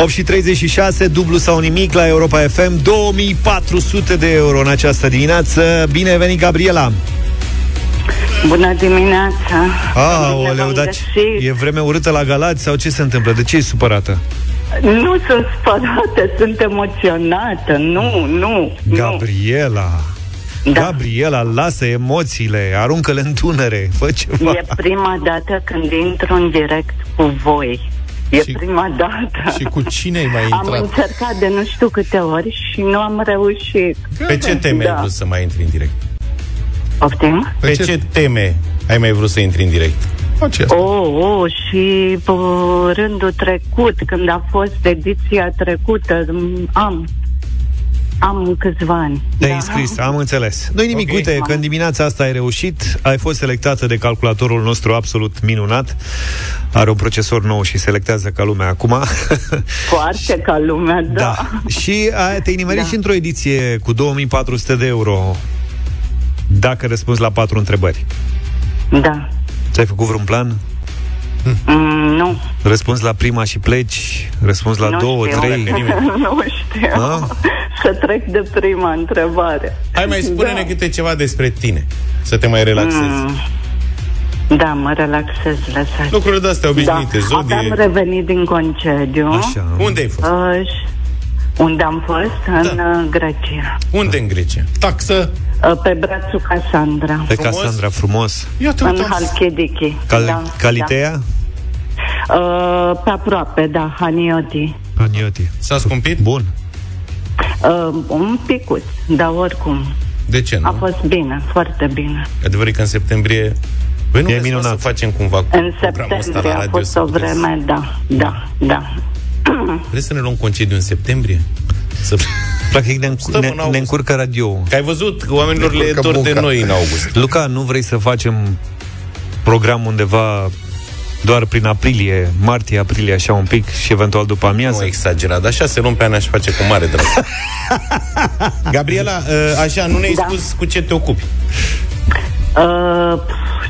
Și treizeci și șase, dublu sau nimic la Europa F M, două mii patru sute de euro în această dimineață. Bine ai venit, Gabriela! Bună dimineața. Aoleu, Daci, e vreme urâtă la Galați sau ce se întâmplă? De ce ești supărată? Nu sunt supărată, sunt emoționată. Nu, nu Gabriela nu. Da. Gabriela, lasă emoțiile, aruncă-le în tunere, fă ceva. E prima dată când intru în direct cu voi. E și, prima dată. Și cu cine ai mai intrat? Am încercat de nu știu câte ori și nu am reușit. Pe ce teme da. ai vrut să mai intri în direct? Poftim? Pe, Pe ce... ce teme ai mai vrut să intri în direct? O, oh, oh, și p- rândul trecut, când a fost ediția trecută, am... Am câțiva ani. Te-ai da. Scris, am înțeles. Nu-i nimic, okay. Uite că în dimineața asta ai reușit. Ai fost selectată de calculatorul nostru absolut minunat. Are un procesor nou și selectează ca lumea acum. Foarte ca lumea, da, da. Și a, te-ai nimerit da. și într-o ediție cu două mii patru sute de euro dacă răspunzi la patru întrebări. Da. Ți-ai făcut vreun plan? Hm. Mm, nu. Răspunzi la prima și pleci. Răspunzi la nu două, știu. trei Nu știu. A? Să trec de prima întrebare. Hai mai spune-ne da. câte ceva despre tine. Să te mai relaxezi. Mm. Da, mă relaxez, lăsați. Lucrurile de-astea obișnuite, da. zodie. Am revenit din concediu. Așa. Unde ai fost? Uh, unde am fost? Da. În uh, Grecia. Unde în Grecia? Taxă? Pe brațul Cassandra. Pe frumos? Cassandra, frumos. În Halkidiki. Cal- da, Calitea? Da. Uh, pe aproape, da, Hanioti. Hanioti. S-a scumpit? Bun. Uh, un picuț, dar oricum. De ce nu? A fost bine, foarte bine. Adevărat că în septembrie... Băi, nu e minunat să facem cumva cu în septembrie a fost o vreme, da, da, da. Vrei să ne luăm concediu în septembrie? Să... Practic ne, înc- ne, în ne încurcă radio. Că ai văzut că oamenilor le e dor de noi în august. Luca, nu vrei să facem program undeva doar prin aprilie, martie, aprilie, așa un pic și eventual după amiază? Nu exagerat, așa se luăm pe anii și face cu mare drag. Gabriela, așa, nu ne-ai da. spus cu ce te ocupi? Uh,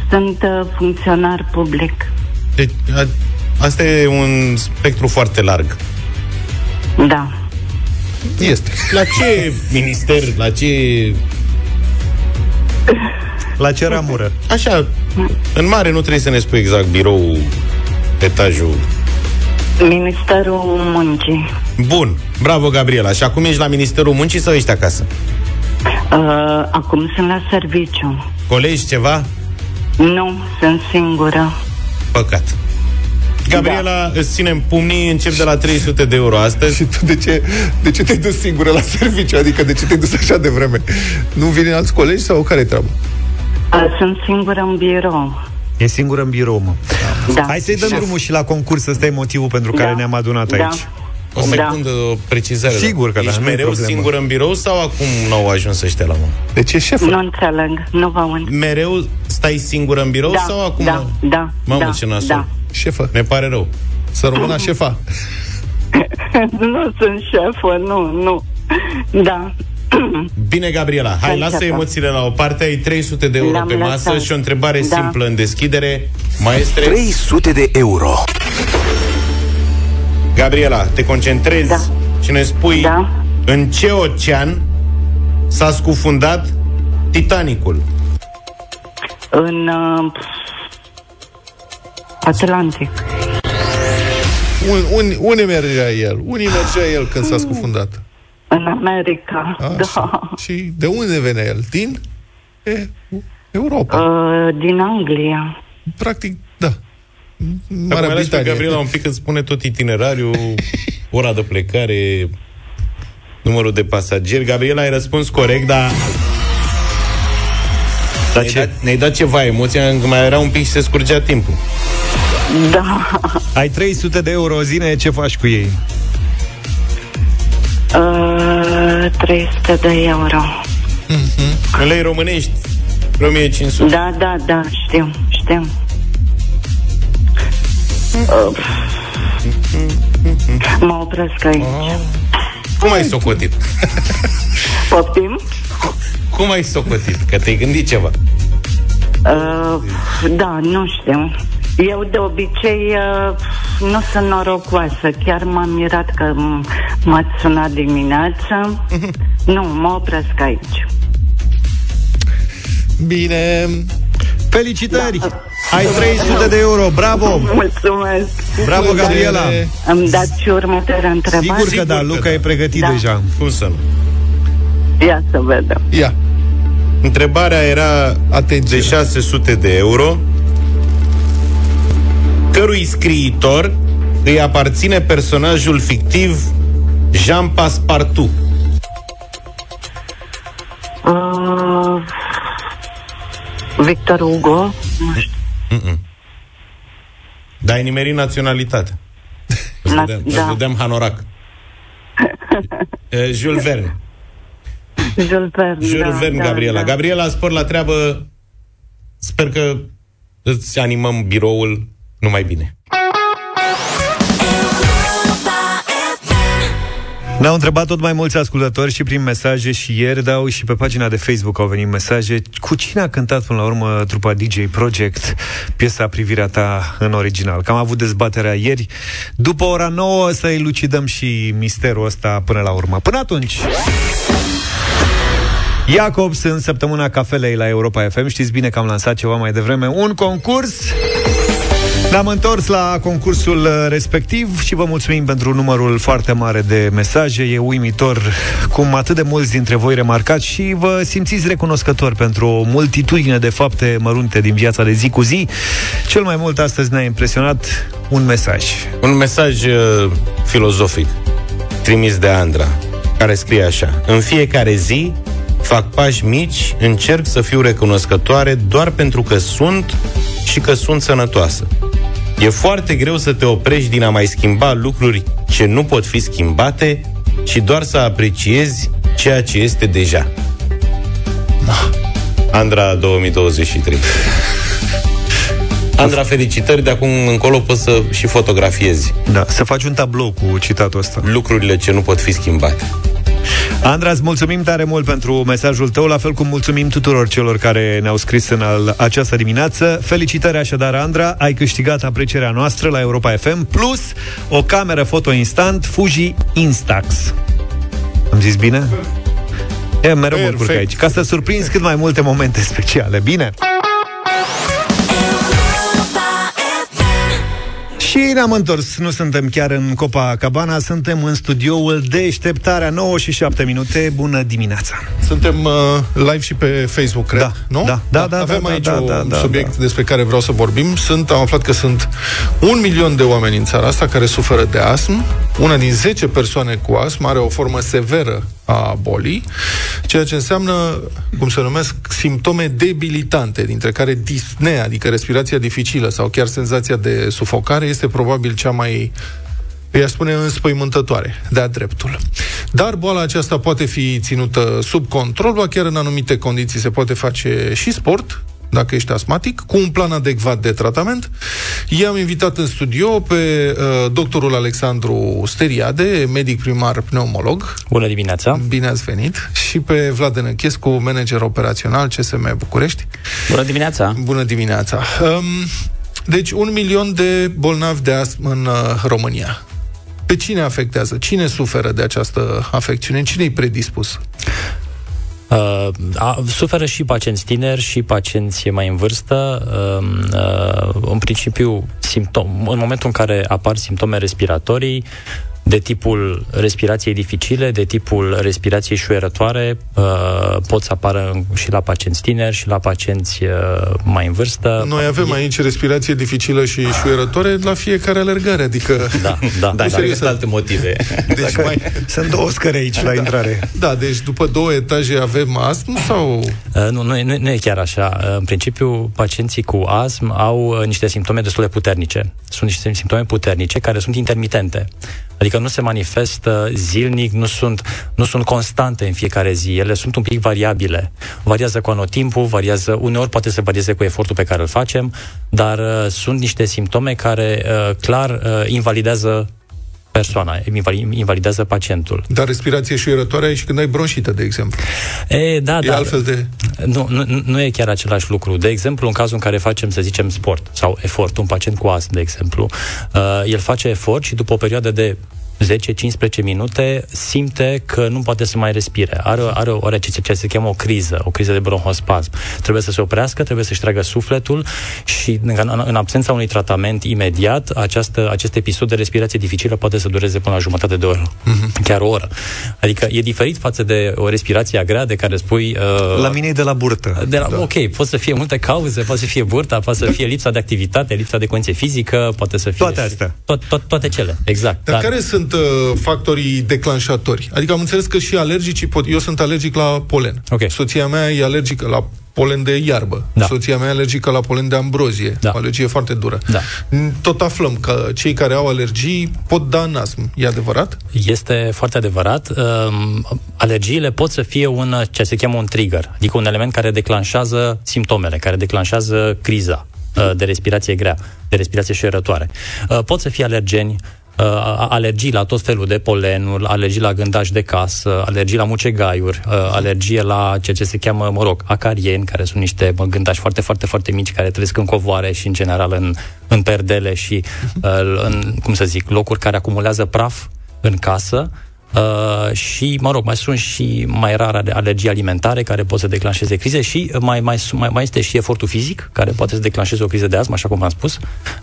sunt funcționar public. Deci, a, asta e un spectru foarte larg. Da. Este. La ce minister, la ce... La ce ramură? Așa, în mare nu trebuie să ne spui exact biroul, etajul. Ministerul Muncii. Bun, bravo Gabriela. Și acum ești la Ministerul Muncii sau ești acasă? Uh, acum sunt la serviciu. Colegi ceva? Nu, sunt singură. Păcat. Gabriela, da. îți ținem pumnii, încep de la trei sute de euro astăzi. Și tu de ce, de ce te-ai dus singură la serviciu? Adică de ce te-ai dus așa de vreme? Nu vine alți colegi sau care-i treaba? Sunt singură în birou. E singură în birou, mă. Da. Da. Hai să-i dăm Șef. drumul și la concurs, ăsta e motivul pentru care da. ne-am adunat da. aici. O secundă, da. o precizare. Sigur că da, ești mereu singură în birou sau acum n-au ajuns ăștia la mână? De ce, șefă? Nu înțeleg, nu vă aud. Mereu stai singură în birou da. sau acum? Da, da, Mamă, da, ce nasul. da. Șefă, ne pare rău. Să rămână șefa. Nu sunt șefă, nu, nu. Da. Bine, Gabriela, hai, lasă emoțiile la o parte. Ai trei sute de euro L-am pe masă lăsat. și o întrebare da. simplă în deschidere. Maestre, trei sute de euro. Gabriela, te concentrezi da. și ne spui da. în ce ocean s-a scufundat Titanicul? În uh, Atlantic. Un, un, unde mergea el? Unde mergea el când s-a scufundat? În America, a, da. Și de unde venea el? Din e, Europa. Uh, din Anglia. Practic, da. Marea Britanie. Gabriela un pic îți spune tot itinerariul, ora de plecare, numărul de pasageri. Gabriela, ai răspuns corect, dar... Da, ne-ai, dat, ne-ai dat ceva emoție, încă mai era un pic și se scurgea timpul. Da. Ai trei sute de euro, zine ce faci cu ei? Uh, trei sute de euro. Uh-huh. În lei românești, o mie cinci sute. Da, da, da, știu, știu. Uh, mă opresc aici. Oh. Cum ai socotit? Poftim? Cum ai socotit? Că te-ai gândit ceva. Uh, da, nu știu. Eu de obicei uh, nu sunt norocoasă. Chiar m-am mirat că m-ați sunat dimineața. Nu, mă opresc aici. Bine. Felicitări! Da. Ai trei sute de euro, bravo! Mulțumesc! Bravo, Gabriela! Îmi dați și următoarea întrebare? Sigur că Sigur da, Luca că e pregătit da. deja. Cum să nu? Ia să vedem. Ia. Întrebarea era, atenție, de șase sute de euro. Cărui scriitor îi aparține personajul fictiv Jean Passepartout? Uh, Victor Hugo. Mm-mm. Dar ai nimerit naționalitate. Îți dădeam, da. dădeam hanorac. uh, Jules Verne. Jules Verne, Jules da, Verne da, Gabriela. Da. Gabriela, spor la treabă. Sper că îți animăm biroul numai bine. Ne-au întrebat tot mai mulți ascultători și prin mesaje și ieri, dau și pe pagina de Facebook au venit mesaje. Cu cine a cântat până la urmă trupa D J Project piesa Privirea Ta în original? Că am avut dezbaterea ieri. După ora nouă să elucidăm și misterul ăsta până la urmă. Până atunci... Iacobs, în săptămâna cafelei la Europa F M. Știți bine că am lansat ceva mai devreme un concurs. Ne-am întors la concursul respectiv și vă mulțumim pentru numărul foarte mare de mesaje. E uimitor cum atât de mulți dintre voi remarcați și vă simțiți recunoscători pentru o multitudine de fapte mărunte din viața de zi cu zi. Cel mai mult astăzi ne-a impresionat un mesaj. Un mesaj uh, filozofic trimis de Andra, care scrie așa: în fiecare zi fac pași mici, încerc să fiu recunoscătoare doar pentru că sunt și că sunt sănătoasă. E foarte greu să te oprești din a mai schimba lucruri ce nu pot fi schimbate, ci doar să apreciezi ceea ce este deja. Andra două mii douăzeci și trei. Andra, felicitări, de acum încolo poți să și fotografiezi. Da, să faci un tablou cu citatul ăsta. Lucrurile ce nu pot fi schimbate. Andra, îți mulțumim tare mult pentru mesajul tău, la fel cum mulțumim tuturor celor care ne-au scris în al- această dimineață. Felicitări așadar, Andra, ai câștigat aprecierea noastră la Europa F M, plus o cameră foto instant Fuji Instax. Am zis bine? E, mereu mă curc aici, ca să surprinzi cât mai multe momente speciale, bine? Și ne-am întors, nu suntem chiar în Copacabana, suntem în studioul Deșteptarea, nouă și șapte minute, bună dimineața. Suntem uh, live și pe Facebook, cred, da, nu? Da, da, da. Avem da, aici da, da, un da, da, subiect da. despre care vreau să vorbim. Sunt, am aflat că sunt un milion de oameni în țara asta care suferă de astm. Una din zece persoane cu astm are o formă severă a bolii, ceea ce înseamnă, cum se numesc, simptome debilitante, dintre care dispnea, adică respirația dificilă sau chiar senzația de sufocare, este probabil cea mai, i-aș spune, înspăimântătoare, de-a dreptul. Dar boala aceasta poate fi ținută sub control, ba chiar în anumite condiții se poate face și sport, dacă ești astmatic, cu un plan adecvat de tratament. I-am invitat în studio pe uh, doctorul Alexandru Steriade, medic primar pneumolog. Bună dimineața! Bine ați venit! Și pe Vlad Enăchescu, manager operațional C S M București. Bună dimineața! Bună dimineața! Um, deci, un milion de bolnavi de astm în uh, România. Pe cine afectează? Cine suferă de această afecțiune? Cine-i predispus? Uh, a, suferă și pacienți tineri și pacienți mai în vârstă. Uh, uh, în principiu, simptom, în momentul în care apar simptome respiratorii de tipul respirației dificile, de tipul respirației șuierătoare, uh, pot să apară și la pacienți tineri și la pacienți uh, mai în vârstă. Noi avem aici respirație dificilă și șuierătoare la fiecare alergare, adică... Da, da, da, da, sunt alte motive. Deci mai... Sunt două scări aici la intrare. Da, deci după două etaje avem astm sau... Uh, nu, nu, nu e chiar așa. În principiu, pacienții cu astm au niște simptome destul de puternice. Sunt niște simptome puternice care sunt intermitente. Adică nu se manifestă zilnic, nu sunt, nu sunt constante în fiecare zi, ele sunt un pic variabile. Variază cu anotimpul, variază, uneori poate să varieze cu efortul pe care îl facem, dar uh, sunt niște simptome care uh, clar uh, invalidează persoana, invalidează pacientul. Dar respirație șuierătoare ai și când ai bronșită, de exemplu. E, da, e da. altfel de... Nu, nu, nu e chiar același lucru. De exemplu, în cazul în care facem, să zicem, sport sau efort, un pacient cu astm, de exemplu, uh, el face efort și după o perioadă de zece cincisprezece minute simte că nu poate să mai respire. Are, are o rece, ce se cheamă o criză, o criză de bronhospasm. Trebuie să se oprească, trebuie să-și tragă sufletul și în, în absența unui tratament imediat, această, acest episod de respirație dificilă poate să dureze până la jumătate de oră, mm-hmm. chiar o oră. Adică e diferit față de o respirație grea de care spui... Uh, la mine e de la burtă. De la, da. Ok, pot să fie multe cauze, poate să fie burta, poate să fie lipsa de activitate, lipsa de condiție fizică, poate să fie... Toate astea. To- to- toate cele, exact. Dar, dar care sunt factorii declanșatori? Adică am înțeles că și alergicii pot... Eu sunt alergic la polen. Okay. Soția mea e alergică la polen de iarbă. Da. Soția mea e alergică la polen de ambrozie. Da. O alergie foarte dură. Da. Tot aflăm că cei care au alergii pot da în astm. E adevărat? Este foarte adevărat. Alergiile pot să fie un, ce se cheamă un trigger. Adică un element care declanșează simptomele, care declanșează criza de respirație grea, de respirație șuierătoare. Pot să fie alergeni, alergii la tot felul de polenuri, alergii la gândaci de casă, alergii la mucegaiuri, alergie la ceea ce se cheamă, mă rog, acarieni, care sunt niște gândaci foarte, foarte, foarte mici, care trăiesc în covoare și, în general, în, în perdele și, în, cum să zic, locuri care acumulează praf în casă. Uh, și, mă rog, mai sunt și mai rare alergii alimentare care pot să declanșeze crize și mai, mai, mai este și efortul fizic care poate să declanșeze o criză de astm, așa cum am spus.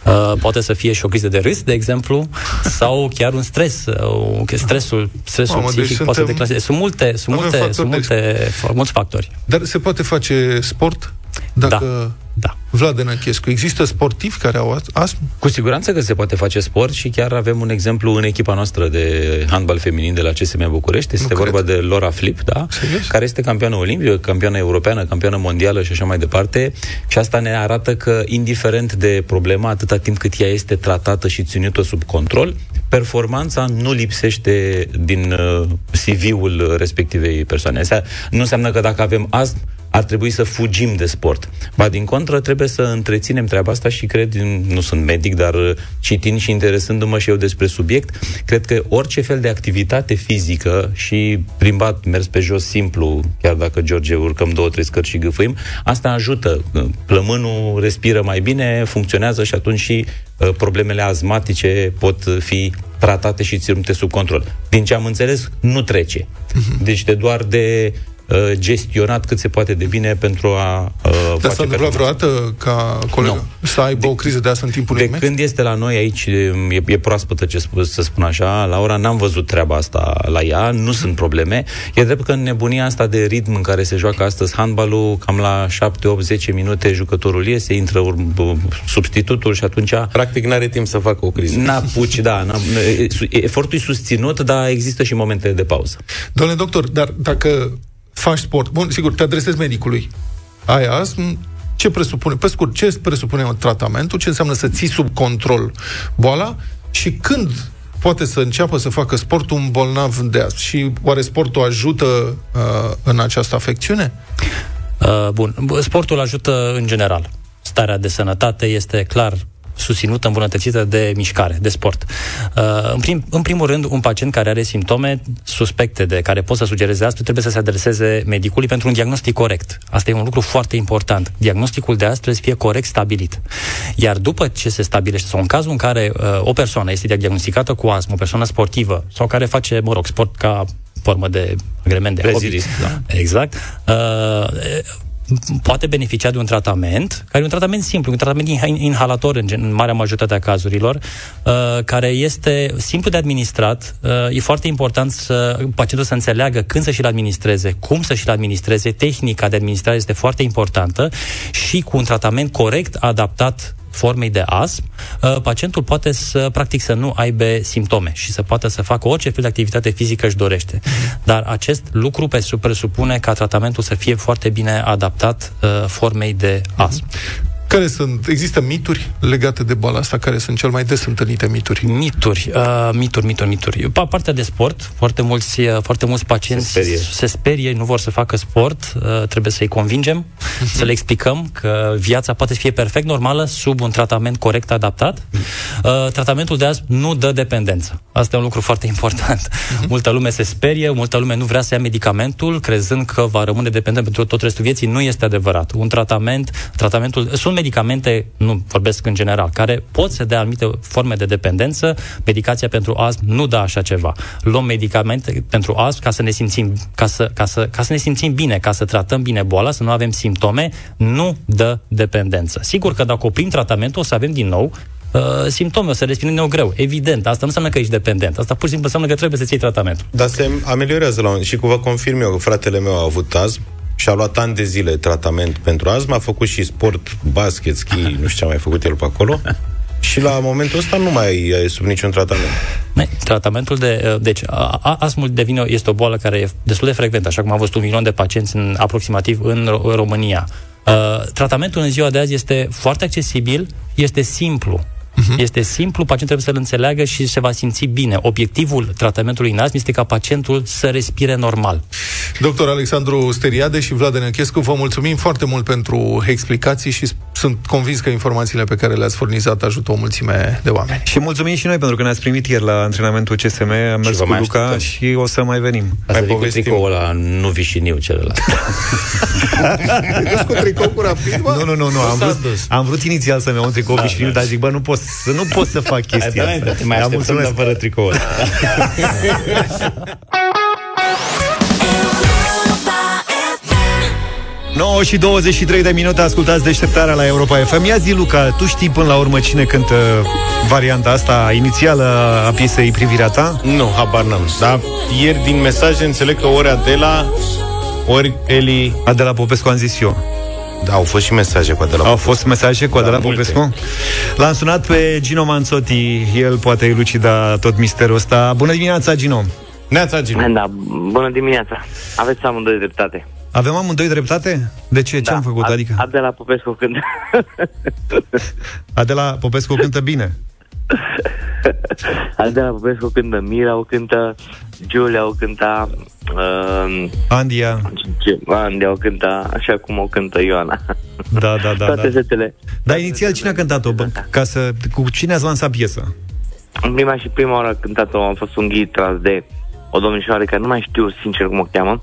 Uh, poate să fie și o criză de râs, de exemplu, sau chiar un stres. Uh, stresul stresul Mamă, psihic deci poate suntem... să declanșeze. Sunt, multe, sunt, multe, sunt multe, mulți factori. Dar se poate face sport? Dacă... Da, da. Vlad Enăchescu, există sportivi care au astm? Cu siguranță că se poate face sport și chiar avem un exemplu în echipa noastră de handbal feminin de la C S M București. Este nu vorba cred. de Laura Flip, da? Serios? Care este campioană olimpică, campioană europeană, campioană mondială și așa mai departe. Și asta ne arată că, indiferent de problema, atâta timp cât ea este tratată și ținută sub control, performanța nu lipsește din C V-ul respectivei persoane. Asta nu înseamnă că dacă avem astm, ar trebui să fugim de sport. Ba, din contră, trebuie să întreținem treaba asta și cred, nu sunt medic, dar citind și interesându-mă și eu despre subiect, cred că orice fel de activitate fizică și plimbat, mers pe jos simplu, chiar dacă, George, urcăm două, trei scări și gâfâim, asta ajută. Plămânul respiră mai bine, funcționează și atunci și problemele astmatice pot fi tratate și ținute sub control. Din ce am înțeles, nu trece. Deci de doar de... gestionat cât se poate de bine pentru a uh, face... Dar s-a întâmplat vreodată ca colegă no. să aibă de, o criză de asta în timpul de unui când mec? Este la noi aici, e, e proaspătă ce spus, să spun așa, Laura, n-am văzut treaba asta la ea, nu mm. sunt probleme. E drept că în nebunia asta de ritm în care se joacă astăzi handbalul, cam la șapte opt zece minute jucătorul iese, intră urm, substitutul și atunci... Practic n-are timp să facă o criză. N-apuci, da. N-a, efortul e susținut, dar există și momente de pauză. Doamne doctor, dar dacă... faci sport. Bun, sigur, te adresezi medicului. Ai astm, ce presupune? Pe scurt, ce presupune tratamentul? Ce înseamnă să ții sub control boala? Și când poate să înceapă să facă sport un bolnav de astm? Și oare sportul ajută uh, în această afecțiune? Uh, bun, sportul ajută în general. Starea de sănătate este clar susținută, îmbunătățită de mișcare, de sport. În, prim, în primul rând, un pacient care are simptome suspecte de care pot să sugereze astm, trebuie să se adreseze medicului pentru un diagnostic corect. Asta e un lucru foarte important. Diagnosticul de astm trebuie să fie corect stabilit. Iar după ce se stabilește, sau în cazul în care uh, o persoană este diagnosticată cu astm, o persoană sportivă, sau care face, mă rog, sport ca formă de agrement de hobby. Da. Exact. Uh, poate beneficia de un tratament, care e un tratament simplu, un tratament inhalator în, în marea majoritate a cazurilor, uh, care este simplu de administrat. Uh, e foarte important să pacientul să înțeleagă când să și-l administreze, cum să și-l administreze, tehnica de administrare este foarte importantă și cu un tratament corect, adaptat formei de astm, pacientul poate să, practic, să nu aibă simptome și să poată să facă orice fel de activitate fizică își dorește. Dar acest lucru presupune ca tratamentul să fie foarte bine adaptat formei de astm. Care sunt, există mituri legate de boala asta? Care sunt cel mai des întâlnite mituri? Mituri, uh, mituri, mituri, mituri. Partea de sport, foarte mulți, foarte mulți pacienți se sperie. se sperie, nu vor să facă sport, uh, trebuie să-i convingem, uh-huh. să le explicăm că viața poate să fie perfect normală sub un tratament corect, adaptat. Uh, tratamentul de astm nu dă dependență. Asta e un lucru foarte important. Uh-huh. Multă lume se sperie, multă lume nu vrea să ia medicamentul, crezând că va rămâne dependent pentru tot restul vieții. Nu este adevărat. Un tratament, tratamentul, sunt medicamente, nu vorbesc în general, care pot să dea anumite forme de dependență. Medicația pentru astm nu dă așa ceva. Luăm medicamente pentru astm ca să ne simțim, ca să, ca să, ca să ne simțim bine, ca să tratăm bine boala, să nu avem simptome, nu dă dependență. Sigur că dacă oprim tratamentul, o să avem din nou simptome, o să respirăm din nou greu. Evident, asta nu înseamnă că ești dependent. Asta pur și simplu înseamnă că trebuie să-ți iei tratamentul. Dar se ameliorează la un... Și cu vă confirm eu, fratele meu a avut astm și a luat ani de zile tratament pentru astm, a făcut și sport, basket, schi, nu știu ce a mai făcut el pe acolo. Și la momentul ăsta nu mai e sub niciun tratament. Tratamentul de... Deci, astmul devine, este o boală care e destul de frecventă, așa cum am văzut un milion de pacienți în, aproximativ în România. Uh, tratamentul în ziua de azi este foarte accesibil, este simplu. Uh-huh. Este simplu, pacientul trebuie să-l înțeleagă și se va simți bine. Obiectivul tratamentului în astm este ca pacientul să respire normal. Doctor Alexandru Steriade și Vlad Enăchescu, vă mulțumim foarte mult pentru explicații și sunt convins că informațiile pe care le-ați furnizat ajută o mulțime de oameni. Și mulțumim și noi pentru că ne-ați primit ieri la antrenamentul C S M, am mers cu Luca și o să mai venim. Ați mai povestim. Cu tricoul ăla, nu vișiniu celălalt. Vedeți cu tricou cu Rapid, mă? Nu, nu, nu, nu. Am, vrut, am vrut inițial să-mi iau un tricou vișiniu, dar zic, bă, nu pot să nu pot să fac chestia asta. Da, te mai așteptăm de fără tricou ăla. nouă și douăzeci și trei de minute, ascultați Deșteptarea la Europa F M. Ia zi, Luca, tu știi până la urmă cine cântă varianta asta inițială a piesei Privirea Ta? Nu, habar n-am. Dar ieri din mesaje înțeleg că ori Adela, ori Eli... Adela Popescu am zis eu. Da, au fost și mesaje cu Adela Popescu. Au fost mesaje cu Adela Popescu? L-am sunat pe Gino Manzotti, el poate elucida tot misterul ăsta. Bună dimineața, Gino! Neața, Gino! Da, bună dimineața! Aveți amândoi dreptate. Avem amândoi dreptate? De ce? Da. Ce am făcut? Adică? Adela Popescu cântă. Adela Popescu cântă bine. Adela Popescu cântă Mira, o cântă Giulia, o cântă uh, Andia Andia, o cântă așa cum o cântă Ioana. Da, da, da. Toate setele. Da. Dar inițial cine a cântat-o? Ca să, cu cine ați lansat piesă? În prima și prima oară a cântat-o am fost un ghid tras de o domnișoară care nu mai știu sincer cum o cheamă.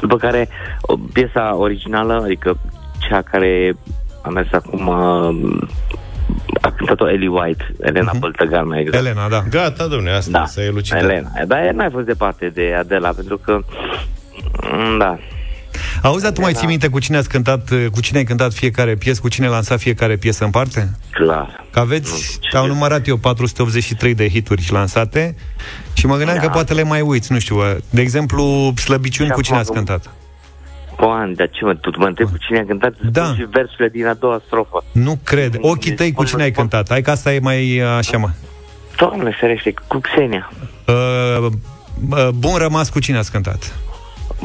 După care, o, piesa originală, adică cea care a mers acum, a cântat-o Ellie White, Elena uh-huh. Băltăgan, mai exact. Elena, da. Gata, dom'le, asta, da. Să elucidăm. Elena, dar n-ai fost departe de Adela, pentru că, da. Auzi, dar tu mai ții minte cu cine ați cântat, cu cine ai cântat fiecare piesă, cu cine lansat fiecare piesă în parte? Clar. Că aveți, au numărat eu patru sute optzeci și trei de hituri lansate și mă gândeam da. Că poate le mai uiți, nu știu, de exemplu, Slăbiciuni, cu cine ați cântat? Poan, dar ce mă, tu mă întrebi cu cine ai cântat? Da. Și versurile din a doua strofă. Nu cred. Ochii tăi cu cine ai cântat? Hai că asta e mai așa, mă. Doamne, ferește, cu Xenia. Uh, bun rămas, cu cine ați cântat?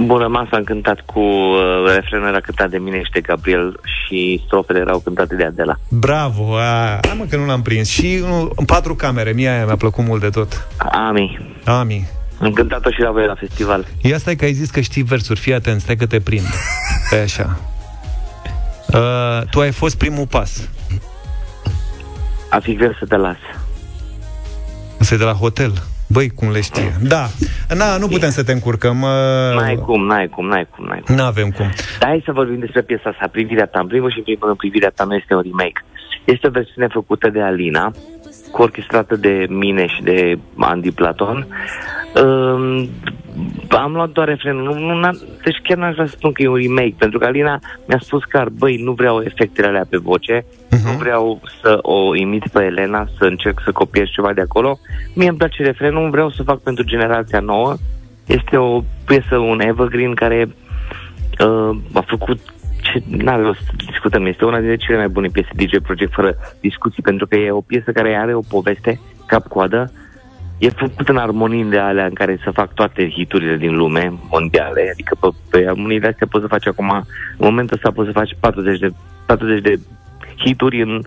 Bun rămas, am cântat cu uh, refrenul era cântat de mine și de Gabriel și strofele erau cântate de Adela. Bravo! A, a mă, că nu l-am prins. Și uh, în patru camere, mie aia mi-a plăcut mult de tot. Ami. Ami. Am cântat-o și la voi la festival. Ia stai că ai zis că știi versuri, fii atent, stai că te prind. E așa. Uh, tu ai fost primul pas. A fi greu să te las. Să-i de la hotel. Băi, cum le știe. Da. Na, nu putem să te încurcăm. N-ai cum, n-ai cum, n-ai cum, n-ai cum. N-avem cum. Dar hai să vorbim despre piesa asta, Privirea Ta. În primul și în primul, în Privirea Ta nu este un remake. Este o versiune făcută de Alina, cu orchestrată de mine și de Andy Platon. Um, am luat doar refrenul. Nu, nu, deci chiar n-aș vrea să spun că e un remake, pentru că Alina mi-a spus că, băi, nu vreau efectele alea pe voce, uh-huh. nu vreau să o imit pe Elena, să încerc să copiez ceva de acolo. Mie îmi place refrenul, vreau să fac pentru generația nouă. Este o piesă, un evergreen care uh, a făcut ce, n-are rost să discutăm, este una dintre cele mai bune piese D J Project fără discuții, pentru că e o piesă care are o poveste cap-coadă. E făcut în armonii de alea în care se fac toate hiturile din lume mondiale, adică pe, pe armonii de astea poți să faci acum, în momentul ăsta poți să faci patruzeci de hituri în,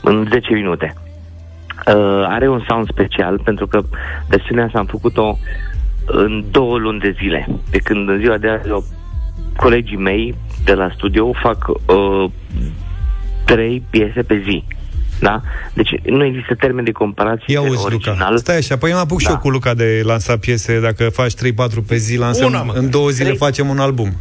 în zece minute. Uh, are un sound special, pentru că versiunea asta am făcut-o în două luni de zile, de când în ziua de azi eu, colegii mei de la studio fac uh, trei piese pe zi. Da? Deci nu există termen de comparație original. Stai așa, păi eu mă apuc da. Și eu cu Luca de lansa piese. Dacă faci trei patru pe zi, lansăm, una, în două zile trei... facem un album.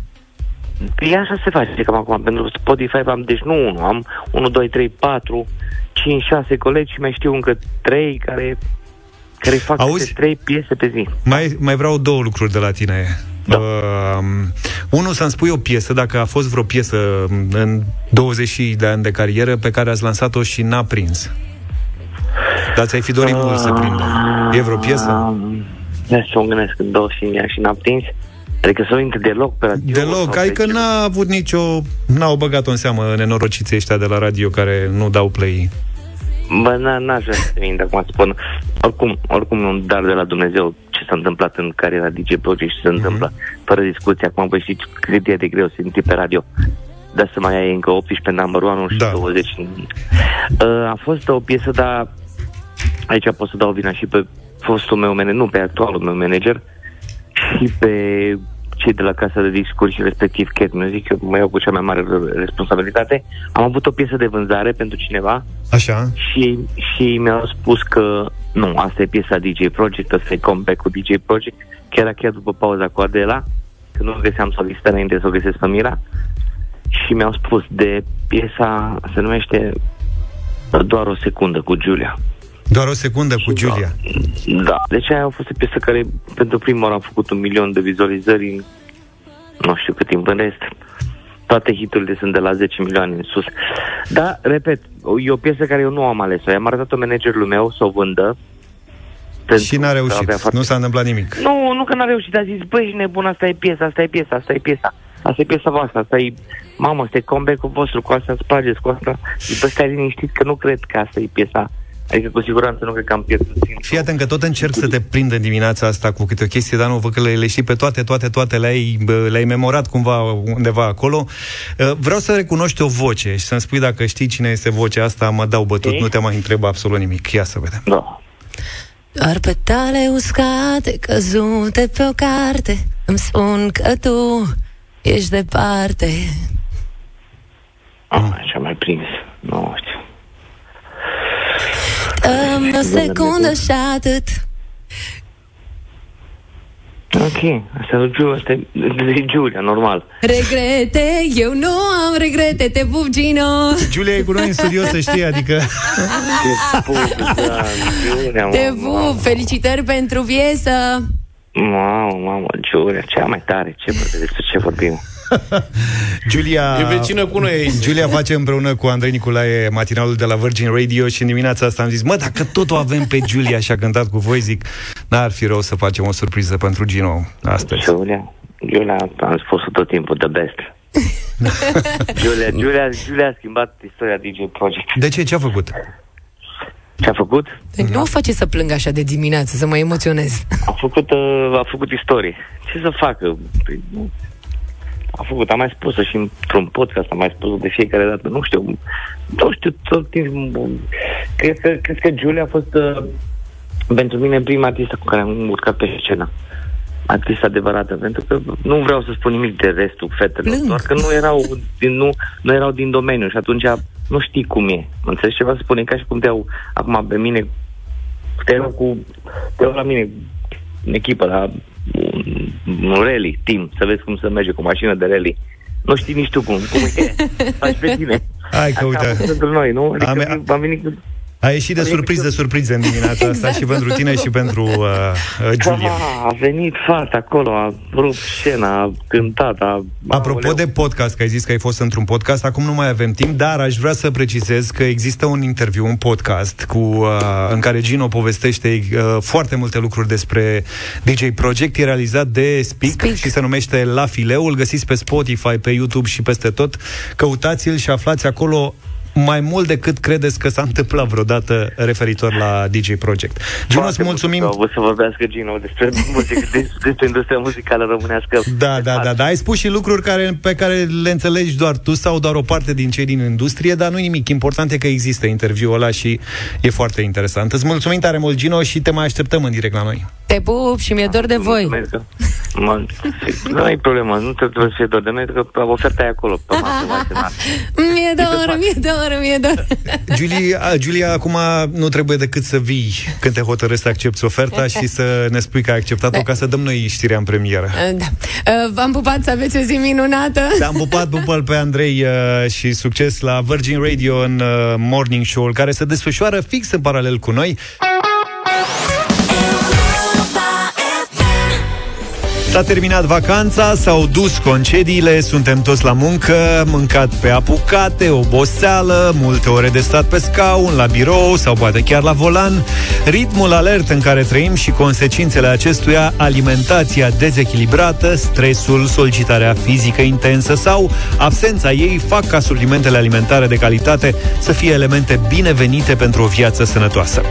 E așa se face cam acum. Pentru Spotify am, deci nu unul, am unu, doi, trei, patru, cinci, șase colegi și mai știu încă trei care, care fac câte trei piese pe zi. Mai, mai vreau două lucruri de la tine. Da. Uh, unul, să-mi spui o piesă, dacă a fost vreo piesă în douăzeci de ani de carieră pe care ați lansat-o și n-a prins. Dar ți-ai fi dorit mult uh, să prindă. E vreo piesă? Ne să o gândesc în douăzeci de ani și n-a prins. Adică să o intre deloc pe radio. Deloc, ai că n-a avut nicio... N-au băgat-o în seamă nenorociții ăștia de la radio care nu dau play. Bă, n-aș vrea să mint acum, spun. Oricum, oricum e un dar de la Dumnezeu ce s-a întâmplat în cariera D J Project și ce se întâmplă. Fără discuție, acum voi știți cât e de greu să intri pe radio. Dar să mai ai încă optsprezece pe number one și douăzeci. A fost o piesă, dar aici pot să dau vina și pe fostul meu manager, nu pe actualul meu manager, și pe cei de la casa de discuri și respectiv Cat Music, eu mă iau cu cea mai mare responsabilitate. Am avut o piesă de vânzare pentru cineva. Așa. Și, și mi-au spus că nu, asta e piesa D J Project, asta e comeback cu D J Project. Chiar chiar după pauza cu Adela, că nu găseam să o listă înainte să o găsesc pe Mira. Și mi-au spus de piesa, se numește Doar o secundă cu Giulia. Doar o secundă cu Giulia. Da, da. Deci aia a fost o piesă care pentru prima oară a făcut un milion de vizualizări. Nu știu cât timp în rest. Toate hiturile sunt de la zece milioane în sus. Dar, repet, e o piesă care eu nu am ales-o. I-am arătat-o managerului meu să o vândă. Și n-a reușit, foarte... nu s-a întâmplat nimic. Nu, nu că n-a reușit, a zis, băi, ești nebun, asta e piesa, asta e piesa, asta e piesa. Asta e piesa voastră, asta e, mamă, asta e comeback-ul vostru, cu asta îți plageți, cu asta. Și pe stai liniștit că nu cred că asta e piesa. Adică cu siguranță nu cred că am pierdut timp. Fii atent că tot încerc să te prind în dimineața asta cu câte o chestie, dar nu văd că le, le știi pe toate, toate, toate, le-ai, le-ai memorat cumva undeva acolo. Vreau să recunoști o voce și să-mi spui dacă știi cine este vocea asta, mă dau bătut, okay. Nu te mai întreb absolut nimic. Ia să vedem. Da. Doar petale uscate, căzute pe o carte, îmi spun că tu ești departe. Ah, ce-am mai prins, nu știu. Dă-mi o secundă și atât. Ok, asta e Giulia, normal. Regrete, eu nu am regrete, te pup, Gino. Giulia e cu noi în studio, să știi, adică te pup, da, Giulia, te pup, felicitări pentru piesă. Mamă, mamă, Giulia, cea mai tare, ce, despre ce vorbim? Giulia, e vecină cu noi. Giulia face împreună cu Andrei Niculae matinalul de la Virgin Radio și în dimineața asta am zis, mă, dacă tot o avem pe Giulia și a cântat cu voi, zic, n-ar fi rău să facem o surpriză pentru Gino astăzi. Giulia, Giulia, am spus-o tot timpul, the best. Giulia, Giulia, Giulia a schimbat istoria D J Project. De ce? Ce-a făcut? Ce-a făcut? Deci nu o face să plâng așa de dimineață, să mă emoționez. A făcut, a făcut istorie. Ce să facă? A făcut, am mai spus-o și într-un podcast, am mai spus-o de fiecare dată, nu știu, nu știu, tot timpul, cred că, cred că Giulia a fost uh, pentru mine prima artistă cu care am urcat pe scenă, artistă adevărată, pentru că nu vreau să spun nimic de restul fetelor, doar că nu erau din, nu, nu erau din domeniu și atunci nu știi cum e, mă înțelegi ceva să spune, ca și cum te-au acum pe mine, te-au cu, te-au la mine în echipă, la un rally, team, să vezi cum se merge cu mașină de rally. Nu știi nici tu cum, cum e, faci pe tine. Hai că uite. Adică venit... A ieșit de surpriză, de surpriză în dimineața exact. Asta și pentru tine și pentru uh, uh, Giulia. A, a venit fata acolo, a rupt scena, a cântat. A... Apropo a, de podcast, că ai zis că ai fost într-un podcast, acum nu mai avem timp, dar aș vrea să precizez că există un interviu, un podcast cu, uh, în care Gino povestește uh, foarte multe lucruri despre D J Project, e realizat de Speak, Speak și se numește La Fileu, îl găsiți pe Spotify, pe YouTube și peste tot. Căutați-l și aflați acolo mai mult decât credeți că s-a întâmplat vreodată referitor la D J Project. Gino, îți mulțumim. O să vorbească Gino despre muzică, despre industria muzicală românească. Da, da, da, da. Ai spus și lucruri care, pe care le înțelegi doar tu sau doar o parte din cei din industrie, dar nu nimic. Important e că există interviul ăla și e foarte interesant. Îți mulțumim tare mult, Gino, și te mai așteptăm în direct la noi. Te pup și mi-e dor de voi. Mulțumesc. Mă, nu e problemă, nu trebuie să fie doar de noi, că oferta e acolo. Mie de oră, mie de oră, mie de oră. Giulia, Giulia, acum nu trebuie decât să vii când te hotărăști să accepti oferta și să ne spui că ai acceptat-o, da, ca să dăm noi știrea în premieră. Da. V-am pupat, să aveți o zi minunată. Te-am pupat, pupăl pe Andrei și succes la Virgin Radio în morning show-ul care se desfășoară fix în paralel cu noi. S-a terminat vacanța, s-au dus concediile, suntem toți la muncă, mâncat pe apucate, oboseală, multe ore de stat pe scaun, la birou sau poate chiar la volan. Ritmul alert în care trăim și consecințele acestuia, alimentația dezechilibrată, stresul, solicitarea fizică intensă sau absența ei fac ca suplimentele alimentare de calitate să fie elemente binevenite pentru o viață sănătoasă.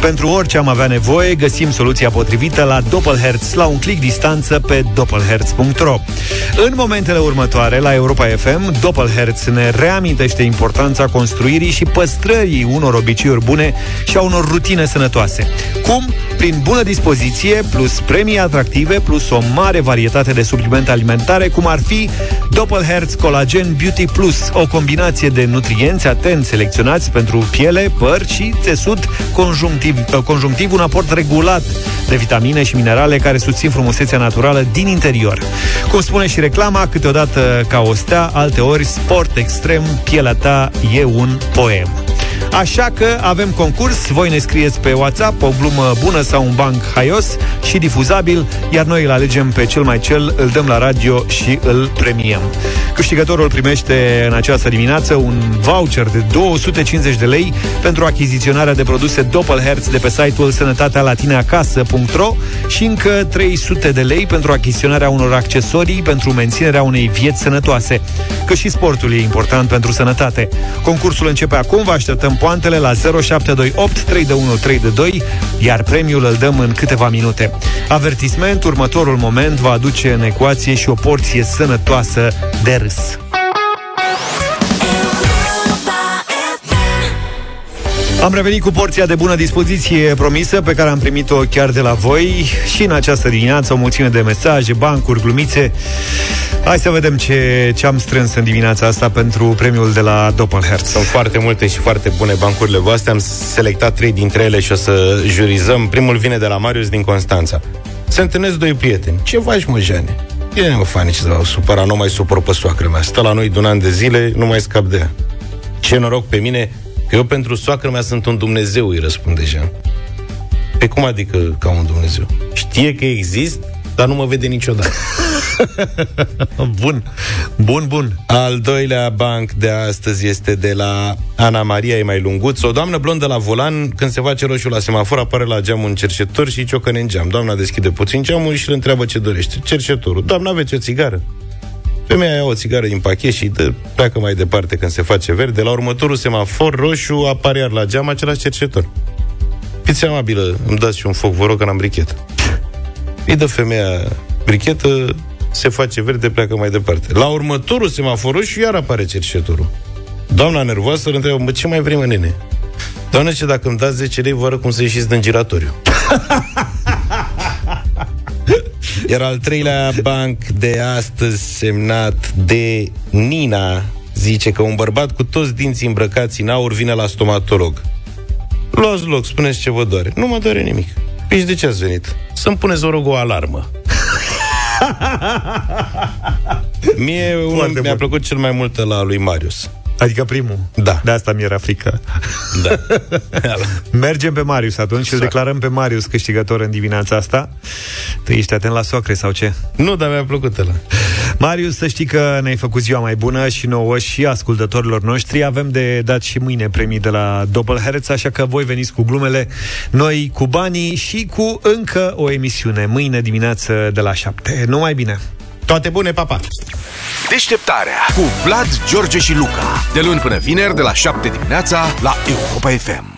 Pentru orice am avea nevoie, găsim soluția potrivită la Doppelherz, la un click distanță, pe doppelherz punct ro. În momentele următoare, la Europa F M, Doppelherz ne reamintește importanța construirii și păstrării unor obiceiuri bune și a unor rutine sănătoase. Cum? Prin bună dispoziție, plus premii atractive, plus o mare varietate de suplimente alimentare, cum ar fi Doppelherz Collagen Beauty Plus, o combinație de nutrienți atent selecționați pentru piele, păr și țesut conjunctiv, conjunctiv un aport regulat de vitamine și minerale care susțin frumusețea naturală din interior. Cum spune și reclama, câteodată ca o stea, alteori sport extrem, pielea ta e un poem. Așa că avem concurs, voi ne scrieți pe WhatsApp o glumă bună sau un banc haios și difuzabil, iar noi îl alegem pe cel mai cel, îl dăm la radio și îl premiem. Câștigătorul primește în această dimineață un voucher de două sute cincizeci de lei pentru achiziționarea de produse Doppelherz de pe site-ul sănătatea latină acasă punct ro și încă trei sute de lei pentru achiziționarea unor accesorii pentru menținerea unei vieți sănătoase. Că și sportul e important pentru sănătate. Concursul începe acum, vă așteptăm poantele la zero șapte doi opt trei unu trei doi, iar premiul îl dăm în câteva minute. Avertisment, următorul moment va aduce în ecuație și o porție sănătoasă de râs. Am revenit cu porția de bună dispoziție promisă pe care am primit-o chiar de la voi și în această dimineață o mulțime de mesaje, bancuri, glumițe. Hai să vedem ce, ce am strâns în dimineața asta pentru premiul de la Doppelherz. Sunt foarte multe și foarte bune bancurile voastre. Am selectat trei dintre ele și o să jurizăm. Primul vine de la Marius din Constanța. Se întâlnesc doi prieteni. Ce faci, mă, Jeane? E neofani ce s-au supărat, nu mai supăr pe soacră mea. Stă la noi de un an de zile, nu mai scap de ea. Ce noroc pe mine, că eu pentru soacră mea sunt un Dumnezeu, îi răspunde Jean. Pe cum adică ca un Dumnezeu? Știe că există, dar nu mă vede niciodată. Bun, bun, bun. Al doilea banc de astăzi este de la Ana Maria, e mai lunguț. O doamnă blondă la volan, când se face roșu la semafor, apare la geam un cercetor și ciocăne în geam. Doamna deschide puțin geamul și îl întreabă ce dorește. Cercetorul: doamna, aveți o țigară? Femeia ia o țigară din pachet și dă, pleacă mai departe când se face verde. La următorul semafor roșu apare iar la geam același cercetor. Fiți amabilă, îmi dați și un foc, vă rog, că n-am brichetă. Îi dă femeia brichetă, se face verde, pleacă mai departe. La următorul semafor roșu iar apare cercetorul. Doamna nervoasă îl întreabă: ce mai vrei, mă, nene? Doamne, ce, dacă îmi dați zece lei, vă arăt cum să ieșiți din giratoriu. Iar al treilea banc de astăzi, semnat de Nina, zice că un bărbat cu toți dinții îmbrăcați în aur vine la stomatolog. Luați loc, spuneți ce vă doare. Nu mă doare nimic. Păi de ce ați venit? Să-mi puneți, vă rog, o alarmă. Mie un, mi-a plăcut cel mai mult ăla lui Marius. Adică primul? Da. De asta mi-era frică. Da. Mergem pe Marius atunci și îl declarăm pe Marius câștigător în dimineața asta. Tu ești atent la soacre sau ce? Nu, dar mi-a plăcut ăla. Marius, să știi că ne-ai făcut ziua mai bună și nouă și ascultătorilor noștri. Avem de dat și mâine premii de la Doppelherz, așa că voi veniți cu glumele, noi cu banii și cu încă o emisiune mâine dimineață de la șapte. Numai bine! Toate bune, papa! Deșteptarea cu Vlad, George și Luca. De luni până vineri, de la șapte dimineața, la Europa F M.